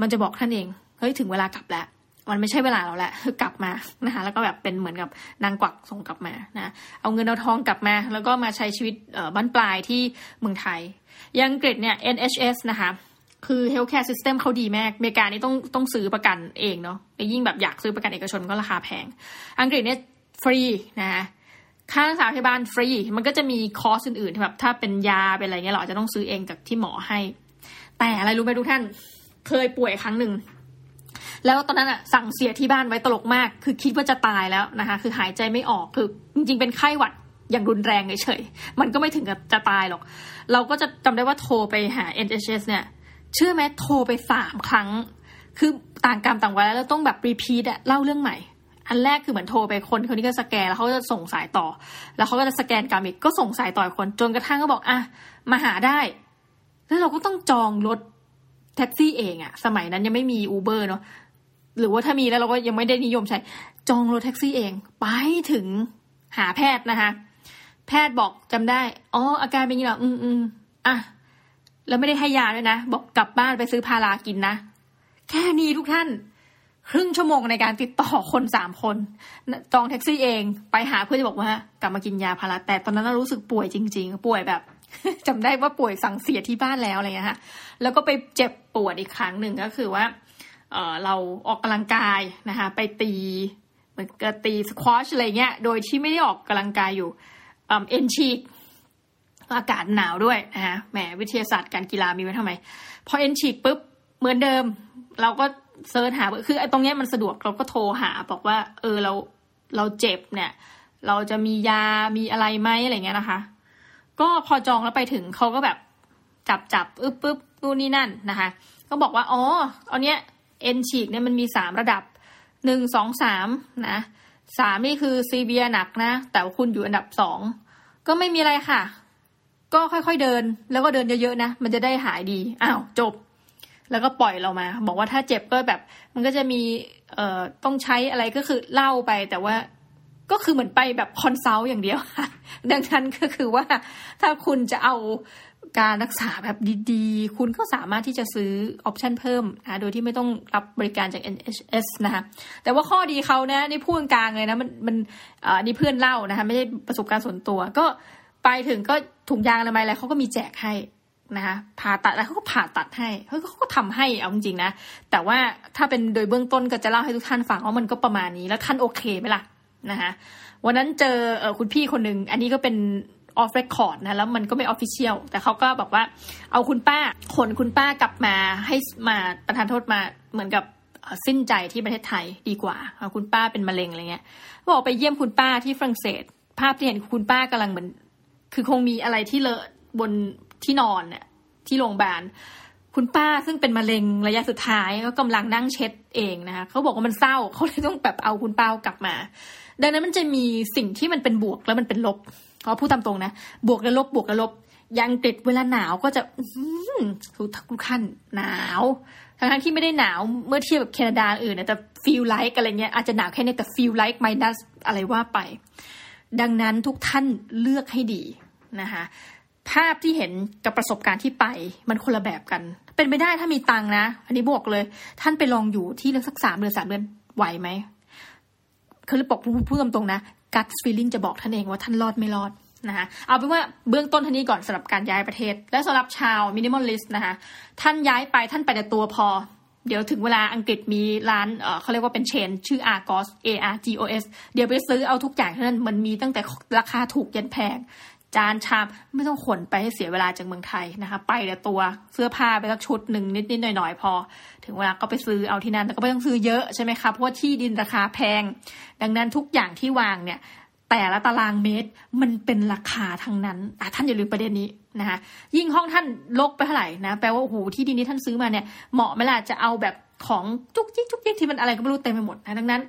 มันจะบอกท่านเองเฮ้ยถึงเวลากลับแล้วมันไม่ใช่เวลาเราแล้วกลับมานะคะแล้วก็แบบเป็นเหมือนกับนางกวักส่งกลับมานะเอาเงินเอาทองกลับมาแล้วก็มาใช้ชีวิตบ้านปลายที่เมืองไทยยังอังกฤษเนี่ย เอ็น เอช เอส นะคะคือ healthcare system เขาดีมากอเมริกานี่ต้องต้องซื้อประกันเองเนาะยิ่งแบบอยากซื้อประกันเอกชนก็ราคาแพงอังกฤษเนี่ยฟรีนะคะค่ารักษาพยาบาลฟรีมันก็จะมีคอร์สอื่นๆที่แบบถ้าเป็นยาเป็นอะไรเงี้ยเราอาจจะต้องซื้อเองจากที่หมอให้แต่อะไรรู้ไหมทุกท่านเคยป่วยครั้งหนึ่งแล้วตอนนั้นอ่ะสั่งเสียที่บ้านไว้ตลกมากคือคิดว่าจะตายแล้วนะคะคือหายใจไม่ออกคือจริงๆเป็นไข้หวัดอย่างรุนแรงเฉยๆมันก็ไม่ถึงกับจะตายหรอกเราก็จะจำได้ว่าโทรไปหา เอ็น เอช เอส เนี่ยเชื่อไหมโทรไปสามครั้งคือต่างกรรมต่างวาระแล้วต้องแบบรีพีทอะเล่าเรื่องใหม่อันแรกคือเหมือนโทรไปคนคนนี้ก็สแกนแล้วเขาจะส่งสายต่อแล้วเขาก็จะสแกนกรรมอีกก็ส่งสายต่อคนจนกระทั่งก็บอกอ่ะมาหาได้แล้วเราก็ต้องจองรถแท็กซี่เองอะสมัยนั้นยังไม่มี Uber เนาะหรือว่าถ้ามีแล้วเราก็ยังไม่ได้นิยมใช้จองรถแท็กซี่เองไปถึงหาแพทย์นะคะแพทย์บอกจำได้อ๋ออาการเป็นยังไงอืมอืมอ่ะแล้วไม่ได้ให้ยาด้วยนะบอกกลับบ้านไปซื้อพารากินนะแค่นี้ทุกท่านครึ่งชั่วโมงในการติดต่อคนสามคนจองแท็กซี่เองไปหาเพื่อจะบอกว่ากลับมากินยาพาราแต่ตอนนั้นเรารู้สึกป่วยจริงๆป่วยแบบจำได้ว่าป่วยสั่งเสียที่บ้านแล้วอะไรเงี้ยฮะแล้วก็ไปเจ็บปวดอีกครั้งหนึ่งก็คือว่า เอ่อ เราออกกำลังกายนะคะไปตีเหมือนกับตีสควอชอะไรเงี้ยโดยที่ไม่ได้ออกกำลังกายอยู่เอ็นฉีกอากาศหนาวด้วยนะคะแหมวิทยาศาสตร์การกีฬามีไว้ทำไมพอเอ็นฉีกปุ๊บเหมือนเดิมเราก็เซิร์ชหาคือไอ้ตรงเนี้ยมันสะดวกเราก็โทรหาบอกว่าเออเราเราเจ็บเนี่ยเราจะมียามีอะไรไหมอะไรเงี้ยนะคะก็พอจองแล้วไปถึงเขาก็แบบจับจับอึ๊บปึ๊บนู่นนี่นั่นนะคะก็บอกว่าอ๋อเอาเนี้ยเอ็นฉีกเนี่ยมันมีสามระดับหนึ่ง สอง สามนะสามนี่คือซีเวียหนักนะแต่ว่าคุณอยู่อันดับสองก็ไม่มีอะไรค่ะก็ค่อยๆเดินแล้วก็เดินเยอะๆนะมันจะได้หายดีอ้าวจบแล้วก็ปล่อยเรามาบอกว่าถ้าเจ็บก็แบบมันก็จะมีเอ่อต้องใช้อะไรก็คือเล่าไปแต่ว่าก็คือเหมือนไปแบบคอนซัลท์อย่างเดียวดังนั้นก็คือว่าถ้าคุณจะเอาการรักษาแบบดีๆคุณก็สามารถที่จะซื้อออปชันเพิ่มนะโดยที่ไม่ต้องรับบริการจาก เอ็น เอช เอส นะคะแต่ว่าข้อดีเขานะนี่พูดกลางเลยนะมันมันอันนี้เพื่อนเล่านะคะไม่ใช่ประสบการณ์ส่วนตัวก็ไปถึงก็ถุงยางอะไรอะไรเขาก็มีแจกให้นะคะผ่าตัดแล้วเขาก็ผ่าตัดให้เขาก็ทำให้เอาจริงๆนะแต่ว่าถ้าเป็นโดยเบื้องต้นก็จะเล่าให้ทุกท่านฟังว่ามันก็ประมาณนี้แล้วท่านโอเคไหมล่ะนะคะวันนั้นเจอเอ่อคุณพี่คนหนึ่งอันนี้ก็เป็นออฟเรคคอร์ดนะแล้วมันก็ไม่ออฟฟิเชียลแต่เขาก็บอกว่าเอาคุณป้าขนคุณป้ากลับมาให้มาประทานโทษมาเหมือนกับสิ้นใจที่ประเทศไทยดีกว่าเอาคุณป้าเป็นมะเร็งอะไรเงี้ยบอกไปเยี่ยมคุณป้าที่ฝรั่งเศสภาพที่เห็นคุณป้ากำลังเหมือนคือคงมีอะไรที่เลอะบนที่นอนเนี่ยที่โรงพยาบาลคุณป้าซึ่งเป็นมะเร็งระยะสุดท้ายก็กำลังนั่งเช็ดเองนะคะเขาบอกว่ามันเศร้าเขาเลยต้องแบบเอาคุณป้ากลับมาดังนั้นมันจะมีสิ่งที่มันเป็นบวกแล้วมันเป็นลบเขาพูดตามตรงนะบวกและลบบวกและลบยังติดเวลาหนาวก็จะทุกทุกขั้นหนาวทั้งๆที่ไม่ได้หนาวเมื่อเทียบกับแคนาดาอื่นนะแต่ feel like อะไรเงี้ยอาจจะหนาวแค่นี้แต่ feel like minus อะไรว่าไปดังนั้นทุกท่านเลือกให้ดีนะคะภาพที่เห็นกับประสบการณ์ที่ไปมันคนละแบบกันเป็นไปได้ถ้ามีตังนะอันนี้บอกเลยท่านไปลองอยู่ที่สักสามเดือนสามเดือนไหวไหมคือบอกพูดตรงๆนะกัดฟีลลิ่งจะบอกท่านเองว่าท่านรอดไม่รอดนะคะเอาเป็นว่าเบื้องต้นท่านนี้ก่อนสำหรับการย้ายประเทศและสำหรับชาวมินิมอลลิสต์นะคะท่านย้ายไปท่านไปแต่ตัวพอ เดี๋ยวถึงเวลาอังกฤษมีร้านเอ่อเขาเรียกว่าเป็นเชนชื่อ Argos A R G O S เดี๋ยวไปซื้อเอาทุกอย่างนั้นมันมีตั้งแต่ราคาถูกยันแพงจานชามไม่ต้องขนไปให้เสียเวลาจากเมืองไทยนะคะไปแต่ตัวเสื้อผ้าไปสักชุดหนึ่งนิดๆหน่อยๆพอถึงเวลาก็ไปซื้อเอาที่นั่นแต่ก็ไม่ต้องซื้อเยอะใช่ไหมคะเพราะว่าที่ดินราคาแพงดังนั้นทุกอย่างที่วางเนี่ยแต่ละตารางเมตรมันเป็นราคาทั้งนั้นอ่ะท่านอย่าลืมประเด็นนี้นะคะยิ่งห้องท่านรกไปเท่าไหร่นะแปลว่าโอ้โหที่ดินนี้ท่านซื้อมาเนี่ยเหมาะไหมล่ะจะเอาแบบของจุกจิกจุกจิกที่มันอะไรก็ไม่รู้เต็มไปหมดนะดังนั้น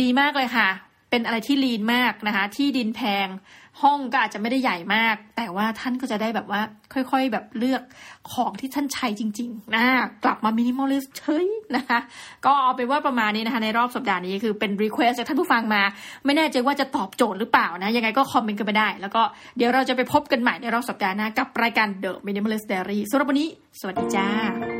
ดีมากเลยค่ะเป็นอะไรที่ลีนมากนะคะที่ดินแพงห้องก็อาจจะไม่ได้ใหญ่มากแต่ว่าท่านก็จะได้แบบว่าค่อยๆแบบเลือกของที่ท่านใช้จริงๆนะกลับมามินิมอลลิสต์เฉยนะคะก็เอาไปว่าประมาณนี้นะคะในรอบสัปดาห์นี้คือเป็นรีเควสต์จากท่านผู้ฟังมาไม่แน่ใจว่าจะตอบโจทย์หรือเปล่านะยังไงก็คอมเมนต์กันไปได้แล้วก็เดี๋ยวเราจะไปพบกันใหม่ในรอบสัปดาห์หน้ากับรายการ The Minimalist Diary สำหรับวันนี้สวัสดีจ้า